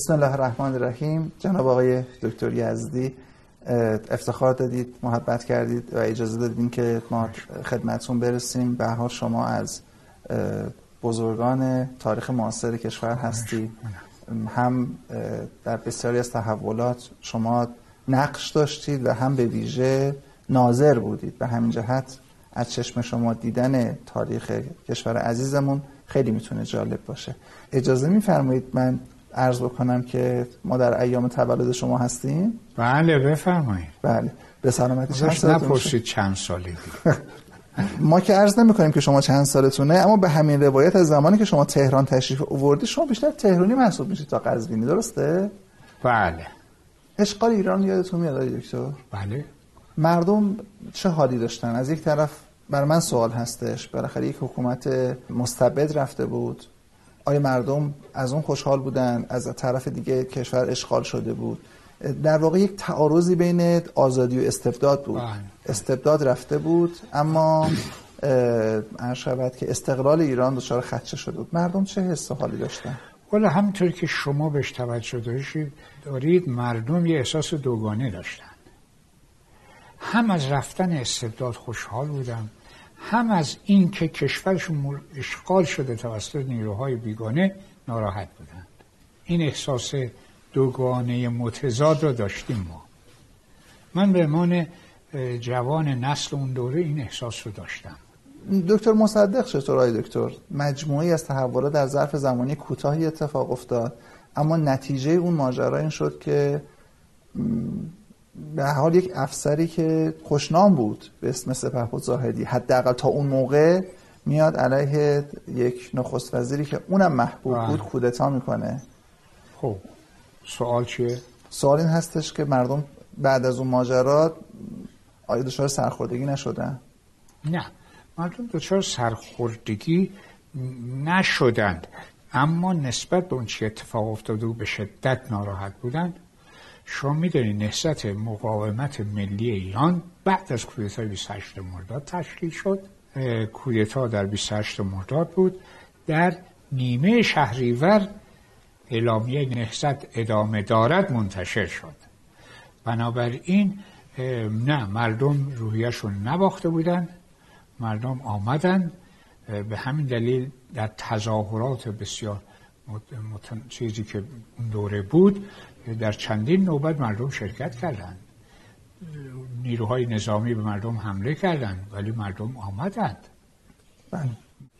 بسم الله الرحمن الرحیم. جناب آقای دکتر یزدی، افتخار دادید، محبت کردید و اجازه دادید که ما خدمتتون برسیم. به هر حال شما از بزرگان تاریخ معاصر کشور هستید، هم در بسیاری از تحولات شما نقش داشتید و هم به ویژه ناظر بودید. به همین جهت از چشم شما دیدن تاریخ کشور عزیزمون خیلی میتونه جالب باشه. اجازه میفرمایید من عرض بکنم که ما در ایام تولد شما هستیم؟ بله بفرمایید. بله، به سلامتی. نپرسید چند سالی دید. ما که عرض نمی‌کنیم که شما چند سالتونه، اما به همین روایت از زمانی که شما تهران تشریف آوردید شما بیشتر تهرانی محسوب میشید تا قزوینی، درسته؟ بله. اشغال ایران یادتون میاد آقای دکتر؟ بله. مردم چه حالی داشتن؟ از یک طرف برای من سوال هستش، بالاخره یک حکومت مستبد رفته بود، آیا مردم از اون خوشحال بودن؟ از طرف دیگه کشور اشغال شده بود، در واقع یک تعارضی بین آزادی و استبداد بود. استبداد رفته بود اما عرشبت که استقلال ایران دچار خدشه شده بود. مردم چه حس و حالی داشتن؟ ولی همونطور که شما بهش توجه دارید، مردم یه احساس دوگانه داشتن، هم از رفتن استبداد خوشحال بودن، هم از این که کشورشون اشغال شده توسط نیروهای بیگانه ناراحت بودند. این احساس دوگانه متضاد را داشتیم ما. من به عنوان جوان نسل اون دوره این احساس رو داشتم. دکتر مصدق چطور آقای دکتر؟ مجموعی از تحولات در ظرف زمانی کوتاهی اتفاق افتاد، اما نتیجه اون ماجرا این شد که به حال یک افسری که خوشنام بود به اسم سپههد زاهدی، حداقل تا اون موقع، میاد علیه یک نخست وزیری که اونم محبوب بود کودتا میکنه. خب سوال چیه؟ سوال این هستش که مردم بعد از اون ماجرا آیا دچار سرخوردگی نشدن؟ نه، مردم دچار سرخوردگی نشدند، اما نسبت به اون چی اتفاق افتاده و به شدت ناراحت بودند. شما میدونید نهضت مقاومت ملی ایران بعد از کودتای 28 مرداد تشکیل شد. کودتا در 28 مرداد بود. در نیمه شهریور اعلامیه نهضت ادامه دارد منتشر شد. بنابراین نه، مردم روحیه‌شون نباخته بودن، مردم آمدن. به همین دلیل در تظاهرات بسیار چیزی که اون دوره بود، در چندین نوبت مردم شرکت کردند. نیروهای نظامی به مردم حمله کردند ولی مردم آمدند.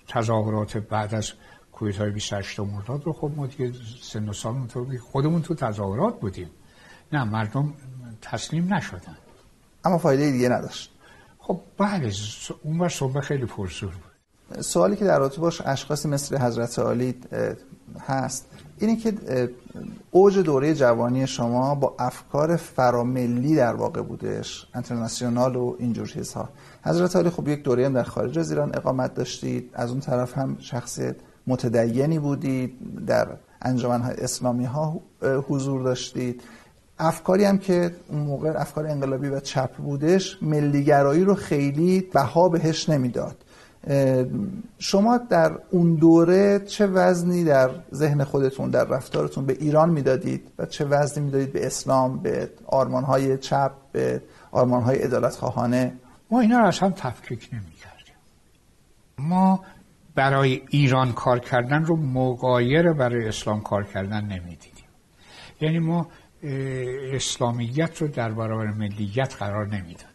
تظاهرات بعد از کودتای 28 مرداد رو خب ما دیگه سن و سالمون خودمون تو تظاهرات بودیم. نه، مردم تسلیم نشدند. اما فایده دیگه نداشت. خب بله، اون بر صبح خیلی پرزور بود. سوالی که در رابطه باش اشخاص مثل حضرت عالی هست اینه که اوج دوره جوانی شما با افکار فراملی در واقع بودش، انترناسیونال و اینجور چیزها. حضرت عالی خب یک دوره هم در خارج از ایران اقامت داشتید، از اون طرف هم شخصیت متدینی بودید، در انجمن‌های اسلامی ها حضور داشتید. افکاری هم که اون موقع افکار انقلابی و چپ بودش، ملیگرایی رو خیلی بها بهش نمیداد. شما در اون دوره چه وزنی در ذهن خودتون، در رفتارتون به ایران میدادید و چه وزنی میدادید به اسلام، به آرمانهای چپ، به آرمانهای عدالت‌خواهانه؟ ما اینا رو از هم تفکیک نمی‌کردیم. ما برای ایران کار کردن رو مغایر برای اسلام کار کردن نمیدیدیم. یعنی ما اسلامیت رو در برابر ملیت قرار نمیدادیم.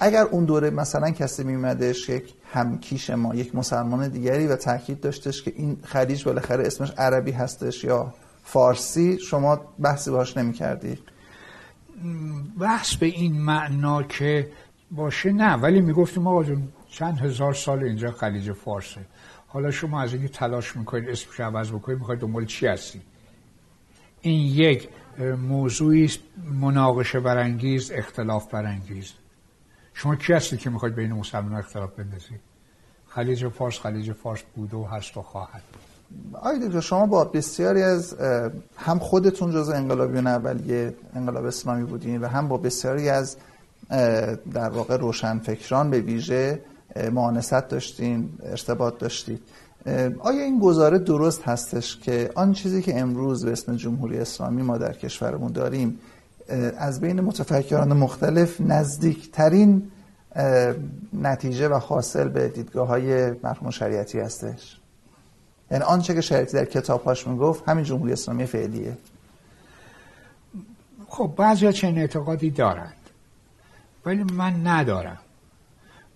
اگر اون دوره مثلا کسی میمدش یک همکیش ما، یک مسلمان دیگری و تاکید داشتش که این خلیج بالاخره اسمش عربی هستش یا فارسی، شما بحثی باش نمی کردید؟ بحث به این معنا که باشه نه، ولی میگفتیم آقا جون چند هزار سال اینجا خلیج فارسه، حالا شما از اینکه تلاش میکنید اسمش عوض بکنید میخواید دنبال چی هستید؟ این یک موضوعی مناقشه برانگیز، اختلاف برانگیز. شما کی هستید که میخواید بین مسلمانان اختلاف بندازید؟ خلیج فارس خلیج فارس بود و هست و خواهد بود. آید دکتر، شما با بسیاری از هم خودتون جزء انقلابیون اولیه انقلاب اسلامی بودین و هم با بسیاری از در واقع روشنفکران به ویژه معانست داشتین، ارتباط داشتید. آیا این گزاره درست هستش که آن چیزی که امروز به اسم جمهوری اسلامی ما در کشورمون داریم از بین متفکران مختلف نزدیکترین نتیجه و حاصل به دیدگاه‌های مرحوم شریعتی هستش؟ یعنی آنچه که شریعتی در کتاب‌هاش میگفت همین جمهوری اسلامی فعلیه. خب بعضی‌ها چنین اعتقادی دارند ولی من ندارم،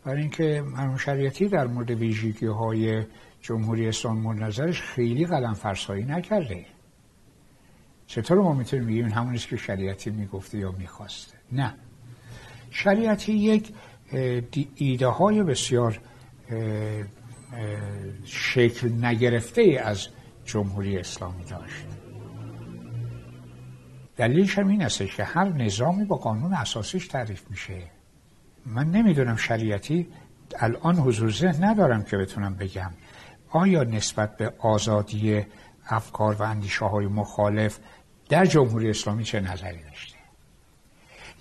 برای اینکه مرحوم شریعتی در مورد ویژگی‌های جمهوری اسلامی مورد نظرش خیلی قلم فرسایی نکرده. چطور ما میتونیم بگیم همونیست که شریعتی میگفته یا میخواسته؟ نه، شریعتی یک ایده های بسیار شکل نگرفته از جمهوری اسلامی داشت. دلیلش هم این است که هر نظامی با قانون اساسیش تعریف میشه. من نمیدونم شریعتی، الان حضور ذهن ندارم که بتونم بگم آیا نسبت به آزادی افکار و اندیشه های مخالف در جمهوری اسلامی چه نظری داشته.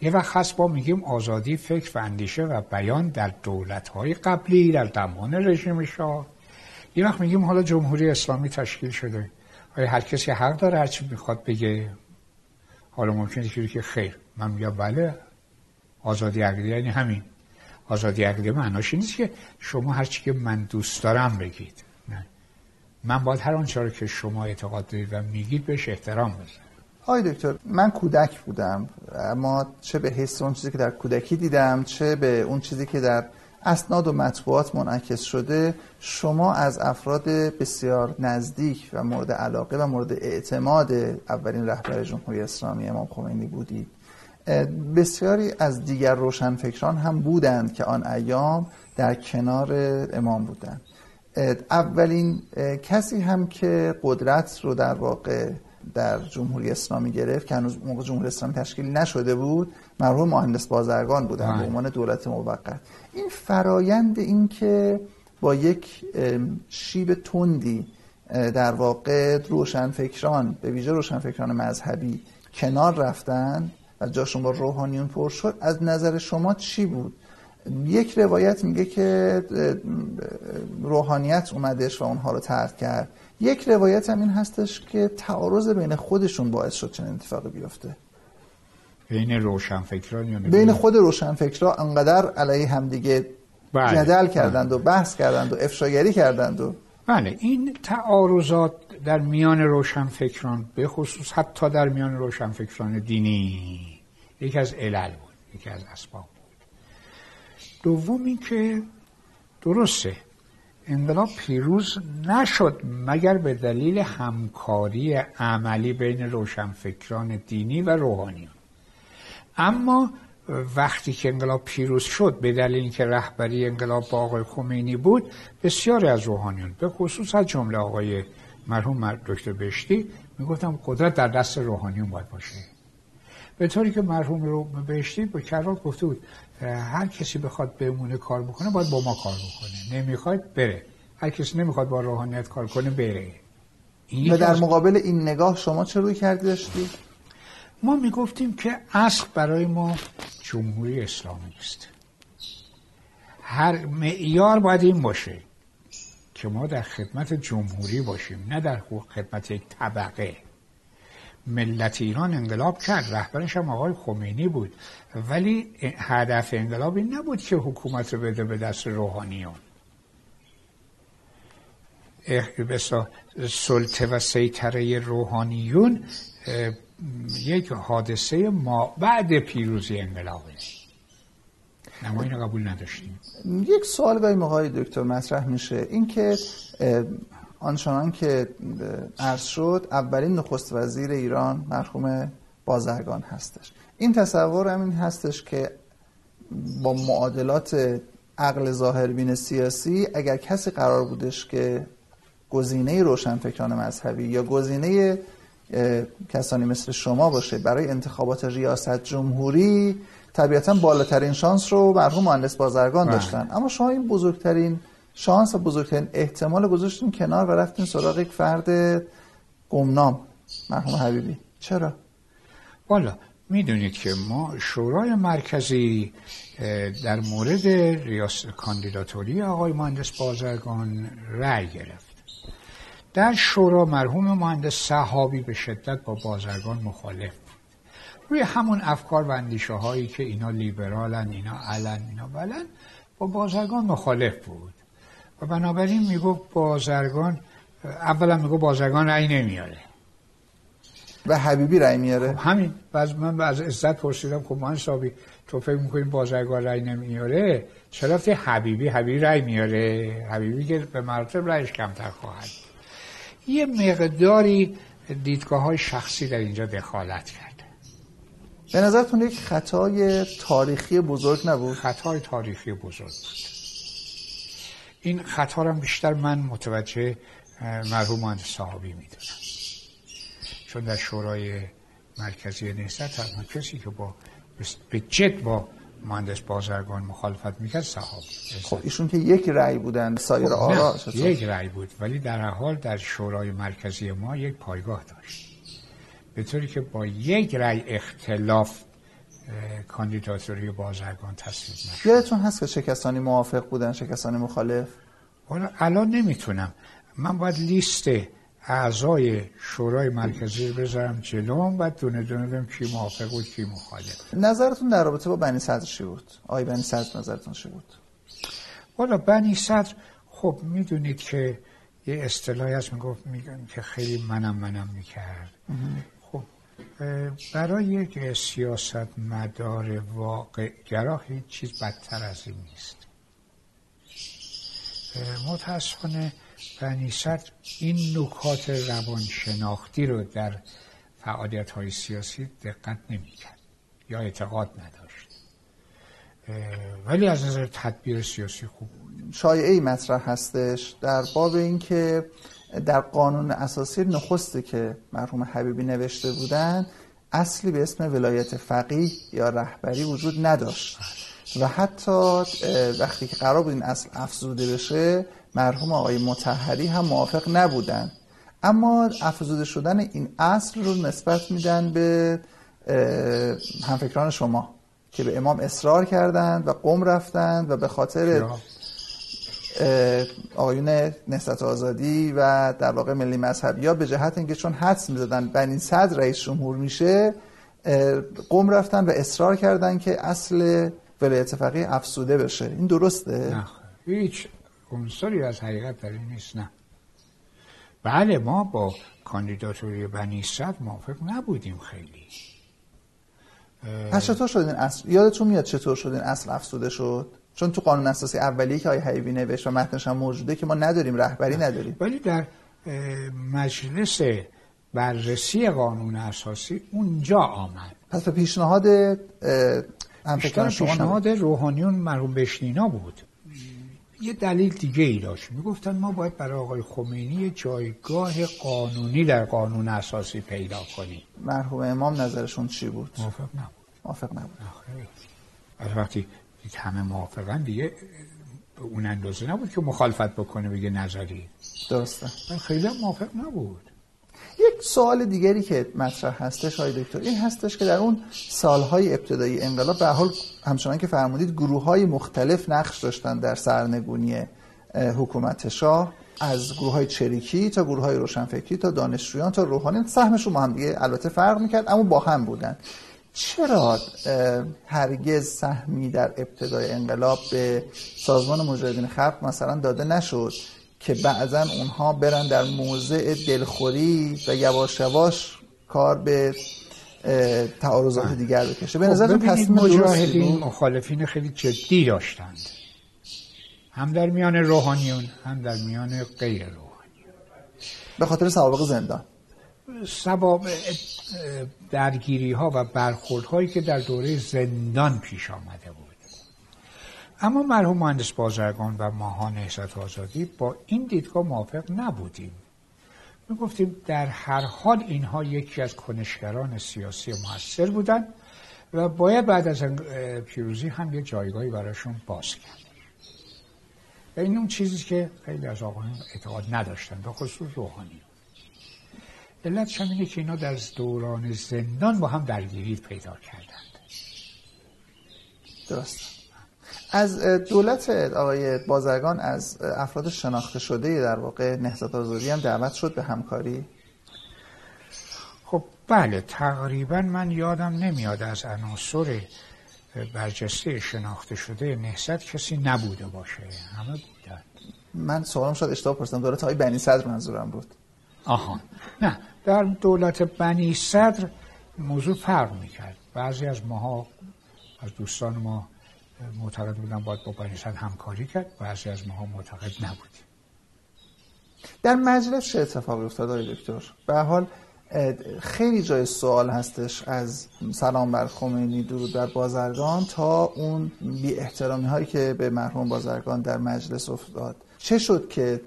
یه وقت هست با میگیم آزادی فکر و اندیشه و بیان در دولت‌های قبلی در زمان رژیم شاه، یه وقت میگیم حالا جمهوری اسلامی تشکیل شده، آیا هر کسی حق داره هر چی میخواد بگه؟ حالا ممکنه که خیر، من میگم بله آزادی عقیده یعنی همین. آزادی عقیده معناش این نیست که شما هر چی که من دوست دارم بگید، نه، من باید هر آنچه رو که شما اعتقاد دارید و میگید بهش احترام بذارم. آقای دکتر، من کودک بودم، اما چه به حس اون چیزی که در کودکی دیدم چه به اون چیزی که در اسناد و مطبوعات منعکس شده، شما از افراد بسیار نزدیک و مورد علاقه و مورد اعتماد اولین رهبر جمهوری اسلامی امام خمینی بودید. بسیاری از دیگر روشنفکران هم بودند که آن ایام در کنار امام بودند. اولین کسی هم که قدرت رو در واقع در جمهوری اسلامی گرفت که هنوز موقع جمهوری اسلامی تشکیل نشده بود، مرحوم مهندس بازرگان بودن به عنوان دولت موقت. این فرایند این که با یک شیب تندی در واقع روشنفکران به ویژه روشنفکران مذهبی کنار رفتن و جاشون با روحانیون پر شد، از نظر شما چی بود؟ یک روایت میگه که روحانیت اومدش و اونها رو طرد کرد، یک روایت هم این هستش که تعارض بین خودشون باعث شد چنین اتفاقی بیفته. بین روشنفکران یا بین خود روشنفکران انقدر علیه هم دیگه جدل کردند و بحث کردند و افشاگری کردند و بله، این تعارضات در میان روشنفکران به خصوص حتی در میان روشنفکران دینی یکی از علل بود، یکی از اسباب بود. دوم این که درسته انقلاب پیروز نشد مگر به دلیل همکاری عملی بین روشنفکران دینی و روحانیون، اما وقتی که انقلاب پیروز شد به دلیل اینکه رهبری انقلاب با آقای خمینی بود، بسیاری از روحانیون به خصوص از جمله آقای مرحوم دکتر بشتی میگفتم قدرت در دست روحانیون باید باشه، به طوری که مرحوم رو بهشتی به کرار گفته بود هر کسی بخواد بمونه کار بکنه باید با ما کار بکنه، نمیخواد بره، هر کسی نمیخواد با روحانیت کار کنه بره. و در مقابل این نگاه شما چه روی کردی داشتی؟ ما میگفتیم که اصل برای ما جمهوری اسلامی است، هر معیار باید این باشه که ما در خدمت جمهوری باشیم نه در خدمت یک طبقه. ملت ایران انقلاب کرد، رهبرش هم آقای خمینی بود، ولی هدف انقلابی نبود که حکومت رو بده به دست روحانیون. سلطه و سیطره روحانیون یک حادثه ما بعد پیروزی انقلابه، ما اینو قبول نداشتیم. یک سوال برای آقای دکتر مطرح میشه، این که آنچنان که عرض شد اولین نخست وزیر ایران مرحوم بازرگان هستش، این تصور همین هستش که با معادلات عقل ظاهربین سیاسی اگر کسی قرار بودش که گزینه روشنفکران مذهبی یا گزینه کسانی مثل شما باشه برای انتخابات ریاست جمهوری، طبیعتاً بالاترین شانس رو مرحوم مهندس بازرگان داشتن، اما شما این بزرگترین شانس و بزرگترین احتمال گذاشتیم کنار و رفتیم سراغ یک فرد گمنام مرحوم حبیبی. چرا؟ والا میدونید که ما شورای مرکزی در مورد ریاست کاندیداتوری آقای مهندس بازرگان رأی گرفت در شورا مرحوم مهندس صحابی به شدت با بازرگان مخالف بود، روی همون افکار و اندیشه هایی که اینا لیبرالن، اینا علن، اینا بلن، با بازرگان مخالف بود و بنابراین میگفت بازرگان، اولا میگفت بازرگان رأی نمیاره و حبیبی رأی میاره. همین من از عزت پرسیدم خب مهندس صحابی تو فکر میکنیم بازرگان رأی نمیاره؟ چرا که حبیبی رأی میاره، حبیبی که به مراتب رأیش کمتر خواهد. یه مقداری دیدگاه‌های شخصی در اینجا دخالت کرد. به نظرتون یک خطای تاریخی بزرگ نبود؟ خطای تاریخی بزرگ بود. این خطا را بیشتر من متوجه مرحوم مهندس صحابی میدونم، چون در شورای مرکزی نهضت تنها کسی که به جد با مهندس بازرگان مخالفت میکرد صحابی. خب ایشون که یک رأی بودن، سایر آرا یک رأی بود، ولی در هر حال در شورای مرکزی ما یک پایگاه داشت، به طوری که با یک رأی اختلاف کاندیداتوری بازرگان تصویب نشد. یادتون هست که چه کسانی موافق بودن، چه کسانی مخالف؟ الان نمیتونم، من باید لیست اعضای شورای مرکزی بذارم جلوم و دونه دونه ببینم کی موافق بود کی مخالف. نظرتون در رابطه با بنی صدر چی بود؟ آقای بنی صدر نظرتون چی بود؟ والا بنی صدر، خب میدونید که یه اصطلاحی هست میگن که خیلی منم میکرد. خب برای یک سیاستمدار واقع‌گرا هیچ چیز بدتر از این نیست. متأسفانه بنی صدر این نکات روانشناختی رو در فعالیت‌های سیاسی دقت نمی‌کرد یا اعتقاد نداشت، ولی از نظر تدبیر سیاسی خوب بود. شایعه‌ای مطرح هستش در باب اینکه در قانون اساسی نخستی که مرحوم حبیبی نوشته بودن اصلی به اسم ولایت فقیه یا رهبری وجود نداشت و حتی وقتی که قرار بود این اصل افزوده بشه مرحوم آقای مطهری هم موافق نبودن، اما افزوده شدن این اصل رو نسبت میدن به همفکران شما که به امام اصرار کردند و قم رفتند و به خاطر آقایون نهضت آزادی و در واقع ملی مذهبی‌ها به جهت اینکه چون حدس می‌زدن بنی صدر رئیس جمهور میشه قم رفتن و اصرار کردن که اصل ولایت فقیه افسوده بشه. این درسته؟ نه، هیچ عنصری از حقیقت در این نیست. نه، بله ما با کاندیداتوری بنی صدر موافق نبودیم خیلی. چطور شد این اصل؟ یادتون میاد چطور شد این اصل افسوده شد؟ چون تو قانون اساسی اولیه که آقای حبیبی نوشت و متنش هم موجوده که ما نداریم رهبری نداریم، ولی در مجلس بررسی قانون اساسی اونجا آمد. پس به پیشنهاد همفکران شما؟ پیشنهاد روحانیون مرحوم بشتی بود. یه دلیل دیگه ای داشت، میگفتن ما باید برای آقای خمینی جایگاه قانونی در قانون اساسی پیدا کنیم. مرحوم امام نظرشون چی بود؟ موافق نبود. از وقتی همه موافقن دیگه اون اندازه نبود که مخالفت بکنه بگه نظری. درسته، خیلی موافق نبود. یک سوال دیگری که مطرح هستش آقای دکتر این هستش که در اون سالهای ابتدایی انقلاب به هر حال همچنان که فرمودید گروه‌های مختلف نقش داشتن در سرنگونی حکومت شاه، از گروه‌های چریکی تا گروه‌های روشنفکری تا دانشجویان تا روحانیون، سهمشون با هم دیگه البته فرق می‌کرد اما با هم بودن. چرا هرگز سهمی در ابتدای انقلاب به سازمان مجاهدین خلق مثلا داده نشد که بعضا اونها برن در موضع دلخوری و یواش یواش کار به تعارضات دیگر بکشه؟ به نظر تصمیم مجاهدین مخالفین خیلی جدی داشتند، هم در میان روحانیون هم در میان غیر روحانیون، به خاطر سوابق زندان، سبب درگیری ها و برخورد هایی که در دوره زندان پیش آمده بود. اما مرحوم مهندس بازرگان و ماها نهضت آزادی با این دیدگاه موافق نبودیم. می گفتیم در هر حال اینها یکی از کنشگران سیاسی مؤثر بودند و باید بعد از پیروزی هم یه جایگاهی براشون باز کرد. این اون چیزی که خیلی از آقایون اعتقاد نداشتن، به خصوص روحانی. علتش هم اینه که اینا در دوران زندان با هم درگیری پیدا کردند. درست. از دولت آقای بازرگان از افراد شناخته شده در واقع نهضت آزادی هم دعوت شد به همکاری؟ خب بله، تقریبا من یادم نمیاد از عناصر برجسته شناخته شده نهضت کسی نبوده باشه، همه بودن. من سوالم شاید اشتباه پرسیدم، دولت آقای بنی صدر منظورم بود. آها، نه، در دولت بنی صدر موضوع فرق میکرد. بعضی از ماها، از دوستان ما معتقد بودن باید با بنی صدر همکاری کرد، بعضی از ماها معتقد نبودیم. در مجلس چه اتفاقی افتاد آقای دکتر؟ به هر حال خیلی جای سوال هستش، از سلام بر خمینی، درود بر بازرگان تا اون بی احترامی هایی که به مرحوم بازرگان در مجلس افتاد. چه شد که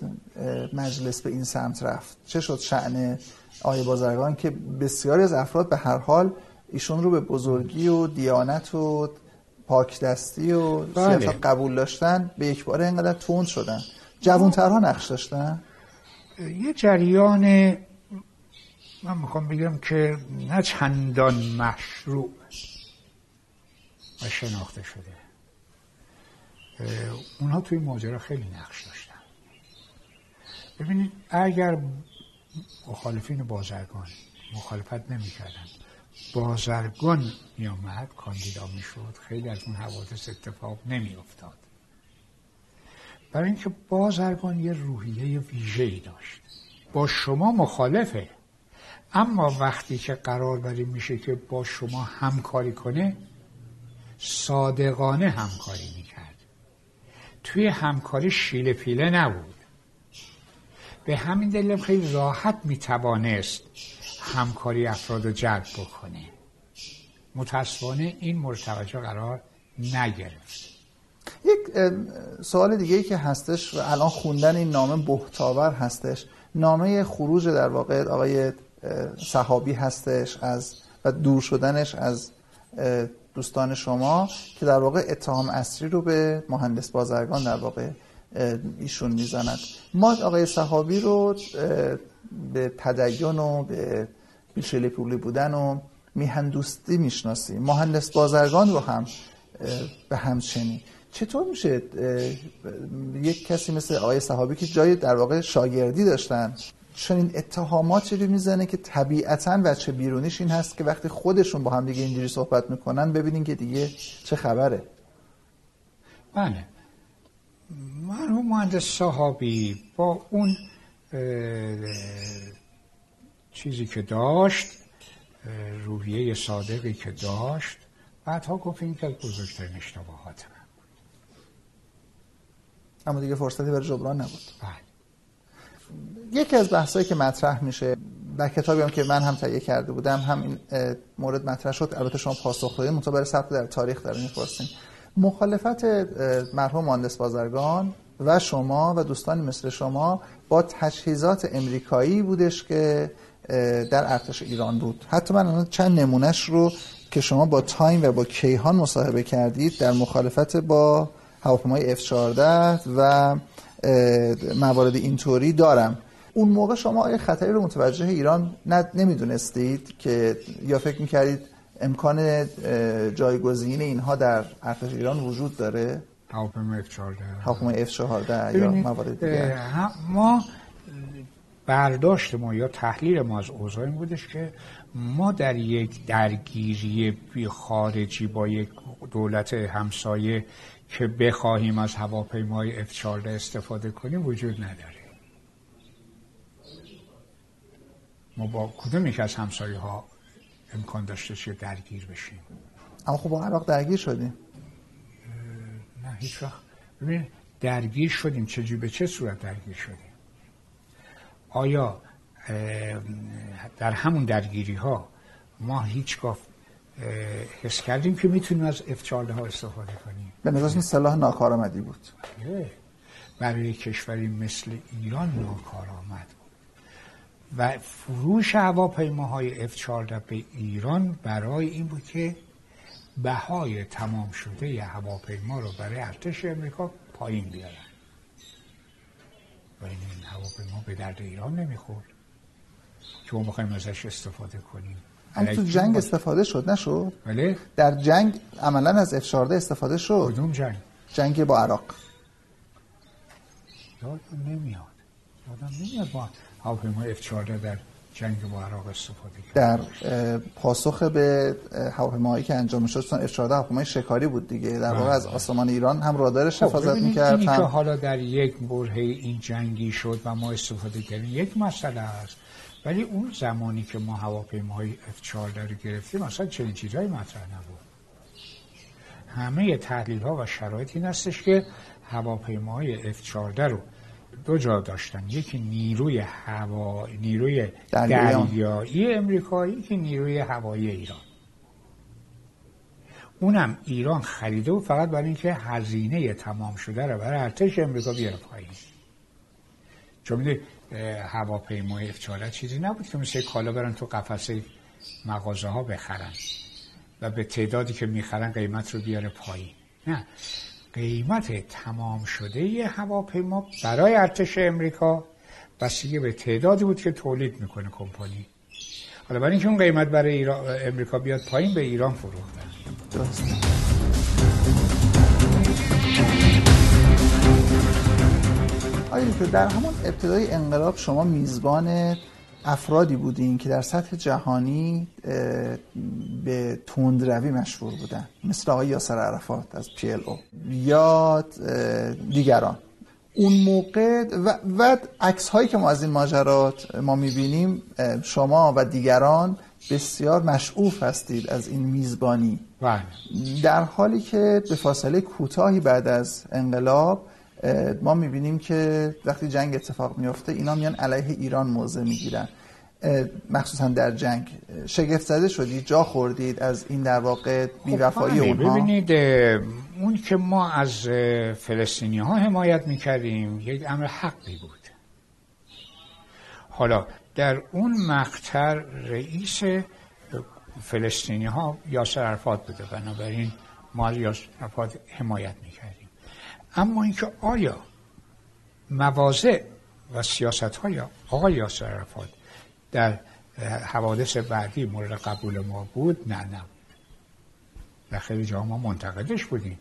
مجلس به این سمت رفت؟ چه شد شأن آقای بازرگان که بسیاری از افراد به هر حال ایشون رو به بزرگی و دیانت و پاکدستی و سیاست قبول داشتن، به یک باره اینقدر تند شدن؟ جوانترها نقش داشتن؟ یه جریان، من میخوام بگم که نه چندان مشروع و شناخته شده، اونها توی ماجرا خیلی نقش داشتن. ببینید، اگر مخالفین بازرگان مخالفت نمی کردن، بازرگان می آمد کاندیدا می شد، خیلی از اون حوادث اتفاق نمی افتاد، برای اینکه بازرگان یه روحیه ویژه‌ای داشت. با شما مخالفه، اما وقتی که قرار بر این میشه که با شما همکاری کنه، صادقانه همکاری میکرد. توی همکاری شیله پیله نبود. به همین دلیل خیلی راحت میتوانست همکاری افراد رو جلب بکنه. متاسفانه این مرتوجه قرار نگرفت. یک سوال دیگه که هستش و الان خوندن این نامه بهتاور هستش، نامه خروج در واقع آقای صحابی هستش از و دور شدنش از دوستان شما، که در واقع اتهام اصلی رو به مهندس بازرگان در واقع ایشون میزند. ما آقای صحابی رو به تدین و به بیشلی پولی بودن و میهندوستی میشناسیم، مهندس بازرگان رو هم به همچنین. چطور میشه یک کسی مثل آقای صحابی که جای در واقع شاگردی داشتن چنین اتهاماتی رو میزنه که طبیعتاً و چه بیرونیش این هست که وقتی خودشون با هم دیگه اینجوری صحبت میکنن ببینین که دیگه چه خبره؟ بله، مرحوم مهندس صحابی با اون چیزی که داشت، روحیه صادقی که داشت، بعدها گفت این که بزرگترین اشتباهات من بود، اما دیگه فرصتی برای جبران نبود. بله، یکی از بحثایی که مطرح میشه در کتابی هم که من هم تهیه کرده بودم هم این مورد مطرح شد، البته شما پاسخ دادید مطابق ثبت در تاریخ دارین می‌پرسین، مخالفت مرحوم مهندس بازرگان و شما و دوستانی مثل شما با تجهیزات امریکایی بودش که در ارتش ایران بود. حتی من چند نمونهش رو که شما با تایم و با کیهان مصاحبه کردید در مخالفت با هواپیمای F-14 و موارد اینطوری دارم. اون موقع شما آیا خطری رو متوجه ایران نمیدونستید که یا فکر میکردید امکان جایگزین اینها در ارتش ایران وجود داره؟ هواپیمای F-14 یا موارد دیگه. ما برداشت ما یا تحلیل ما از اوضاع این بودش که ما در یک درگیری خارجی با یک دولت همسایه که بخواهیم از هواپیمای F-14 استفاده کنیم وجود نداره. ما با کدوم یک از همسایه ها امکان داشته چه درگیر بشیم؟ اما خب با عراق درگیر شدیم. نه، هیچ وقت. ببین، درگیر شدیم چجوری، به چه صورت درگیر شدیم؟ آیا در همون درگیری ها ما هیچگاه حس کردیم که میتونیم از F-14 ها استفاده کنیم؟ به نظر این سلاح ناکارآمدی بود. برای کشوری مثل ایران ناکارآمد بود و فروش هواپیماهای F-14 به ایران برای این بود که بهای تمام شده ی هواپیما رو برای ارتش امریکا پایین بیارن و این هواپیما به درد ایران نمیخورد که ما بخوایم ازش استفاده کنیم. اما تو جنگ استفاده شد نشد؟ بله؟ در جنگ عملا از F-14 استفاده شد. کدوم جنگ؟ جنگ با عراق. یادم نمیاد با هواپیمای F-14 در جنگ با عراق استفاده کرد. در پاسخ به هواپیمایی که انجام شد، چون F-14 هواپیمای شکاری بود دیگه، در واقع از آسمان ایران هم رادارش حفاظت می‌کرد. که حالا در یک برهه این جنگی شد و ما استفاده کردیم یک مسئله است، ولی اون زمانی که ما هواپیماهای F-14 رو گرفتیم اصلا چنین چیزایی مطرح نبود. همه تحلیل‌ها و شرایط این هستش که هواپیماهای F-14 رو دو جا داشتن، یکی نیروی دریایی امریکایی که نیروی هوایی ایران، اونم ایران خریده و فقط برای اینکه هزینه تمام شده رو برای ارتش امریکا بیاره پایین. چون میده هواپیمای F-14 چیزی نبود که مثل کالا برن تو قفسه مغازه ها بخرن و به تعدادی که میخرن قیمت رو بیاره پایین. نه، قیمت تمام شده یه هواپیما برای ارتش امریکا بستگی به تعدادی بود که تولید میکنه کمپانی. حالا برای اینکه اون قیمت برای امریکا بیاد پایین به ایران فروختن. آیا که در همون ابتدای انقلاب شما میزبان افرادی بودین که در سطح جهانی به تندروی مشهور بودن، مثل آقای یاسر عرفات از PLO یا دیگران اون موقع، و عکس هایی که ما از این ماجرات ما میبینیم، شما و دیگران بسیار مشعوف هستید از این میزبانی، در حالی که به فاصله کوتاهی بعد از انقلاب ما میبینیم که وقتی جنگ اتفاق میفته اینا میان علیه ایران موضع میگیرن، مخصوصا در جنگ. شگفت زده شدید، جا خوردید از این در واقع بی‌وفایی اونها؟ ببینید، اون که ما از فلسطینی ها حمایت میکردیم یک امر حقی بود. حالا در اون مقطع رئیس فلسطینی ها یاسر عرفات بوده، بنابراین ما از یاسر عرفات حمایت میکردیم. اما اینکه آیا مواضع و سیاست‌های آقای یاسر عرفات در حوادث بعدی مورد قبول ما بود؟ نه. در خیلی جا ما منتقدش بودیم.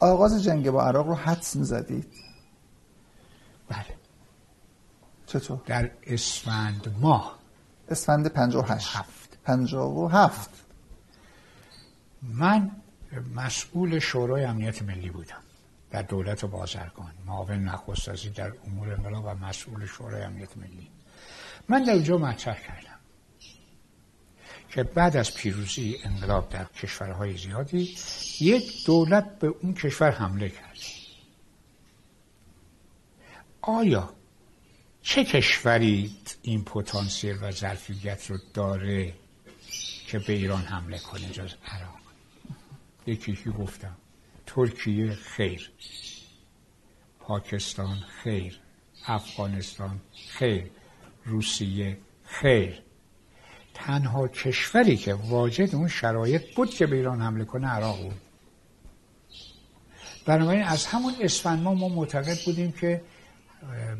آغاز جنگ با عراق رو حدس می‌زدید؟ بله. چطور؟ در اسفند ماه، اسفند 57 من مسئول شورای امنیت ملی بودم در دولت بازرگان، معاون نخست وزیر در امور انقلاب و مسئول شورای امنیت ملی. من در اونجا مطرح کردم که بعد از پیروزی انقلاب در کشورهای زیادی یک دولت به اون کشور حمله کرد. آیا چه کشوری این پتانسیل و ظرفیت رو داره که به ایران حمله کنه جز عراق؟ یکی گفتم ترکیه خیر، پاکستان خیر، افغانستان خیر، روسیه خیر. تنها کشوری که واجد اون شرایط بود که به ایران حمله کنه عراق بود. بنابراین از همون اسفند ماه ما معتقد بودیم که،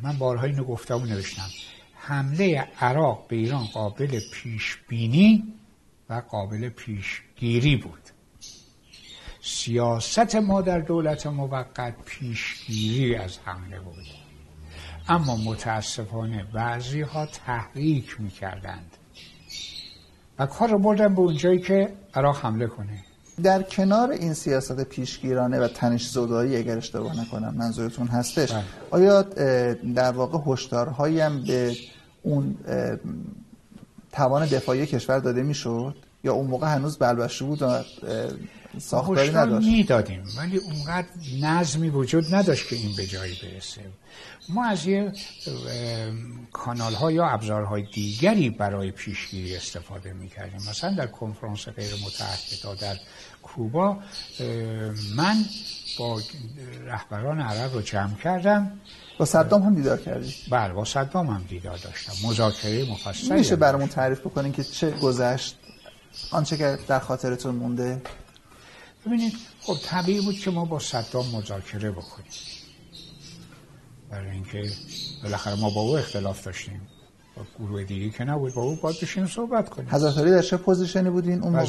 من بارها اینو گفتم و نوشتم، حمله عراق به ایران قابل پیش بینی و قابل پیشگیری بود. سیاست ما در دولت موقت پیشگیری از حمله بود، اما متاسفانه بعضی ها تحریک میکردند و کار رو بردن به اونجایی که عراق حمله کنه. در کنار این سیاست پیشگیرانه و تنش زدایی، اگر اشتباه نکنم منظورتون هستش، بله، آیا در واقع هشدارهایی هم به اون توان دفاعی کشور داده میشد یا اون موقع هنوز بلبشو بود و ساختاری نداشت؟ میدادیم، ولی اونقدر نظمی وجود نداشت که این به جایی برسه. ما از یه کانال ها یا ابزارهای دیگری برای پیشگیری استفاده میکردیم. مثلا در کنفرانس غیر متحدها در کوبا من با رهبران عرب رو جمع کردم. با صدام هم دیدار کردید؟ بله، با صدام هم دیدار داشتم، مذاکره مفصلی. میشه برامون تعریف بکنین که چه گذشت، آنچه که در خاطرتون مونده؟ ببینید، خب طبیعی بود که ما با صدام مذاکره بکنیم، برای اینکه بالاخره ما با او اختلاف داشتیم، با گروه دیگه که نبود، با او باید بشینیم صحبت کنیم. حضرت علی در چه پوزیشنی بودین اون موقع؟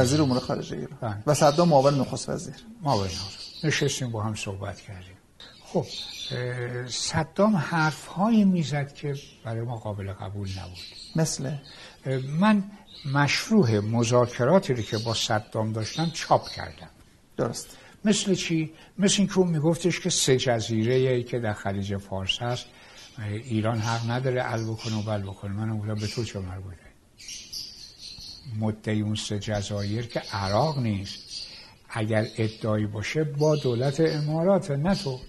وزیر امور خارجه ایران. و صدام معاون نخست وزیر. نشستیم با هم صحبت کردیم. خب صدام حرف‌هایی میزد که برای ما قابل قبول نبود. مثل من مشروح مذاکراتی رو که با صدام داشتم چاپ کردم. درست. مثل چی؟ مثل این که اون میگفتش که سه جزیره‌ای که در خلیج فارس هست ایران حق نداره ال بکنه و بل بکنه. من گفتم به تو چه مربوطه؟ مدعی اون سه جزایر که عراق نیست، اگر ادعایی باشه با دولت امارات نه تو.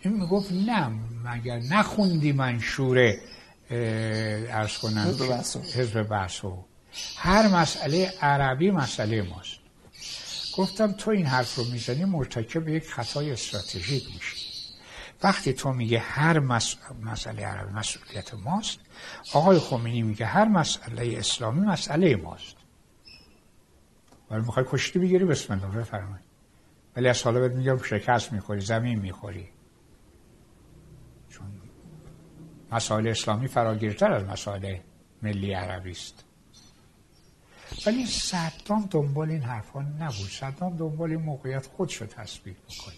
این میگفت نه مگر نخوندی منشور عرض کنم حزب بعثو، هر مسئله عربی مسئله ماست. گفتم تو این حرف رو میزنی مرتکب یک خطای استراتژیک میشی. وقتی تو میگه هر مسئله عربی مسئولیت ماست، آقای خمینی میگه هر مسئله اسلامی مسئله ماست. ولی میخوای کشتی بگیری بسم الله بفرمایید، ولی از حالا بهت میگم شکست میخوری، زمین میخوری، چون مسائل اسلامی فراگیرتر از مسائل ملی عربی است. ولی صدام دنبال این حرفا نبود. صدام دنبال این موقعیت خودشو تثبیت میکنه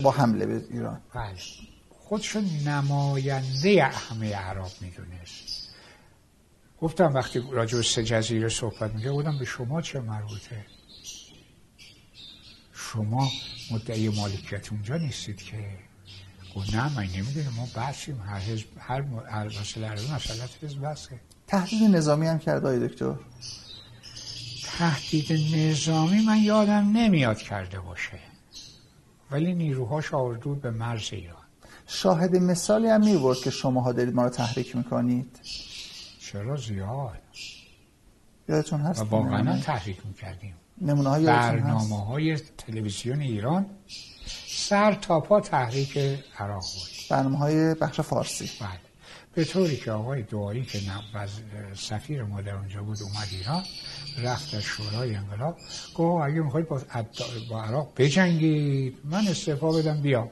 با حمله به ایران. بله، خودشو نماینده اهمه عرب میدونست. گفتم وقتی راجع به سه جزیره صحبت میگه بودم به شما چه مربوطه؟ شما مدعی مالکیت اونجا نیستید که. گفت نه من نمیدونم، ما بحثیم، هر مسئله عربی مسئلت حزب بحثه. تهدید نظامی هم کرد آقای دکتر؟ تهدید نظامی من یادم نمیاد کرده باشه، ولی نیروهاش آورده بود به مرز ایران. شاهد مثالی هم می‌برد که شماها دارید ما رو تحریک میکنید؟ چرا زیاد یادتون هست؟ واقعا تحریک میکردیم. نمونه‌های برنامه‌های تلویزیون ایران سر تا پا تحریک عراق بود. برنامه‌های بخش فارسی. بله. به طوری که آقای دعایی که سفیر ما در اونجا بود اومد ایران، رفت در شورای انقلاب، گفت اگه میخواید با عراق بجنگید من استعفا بدم بیام،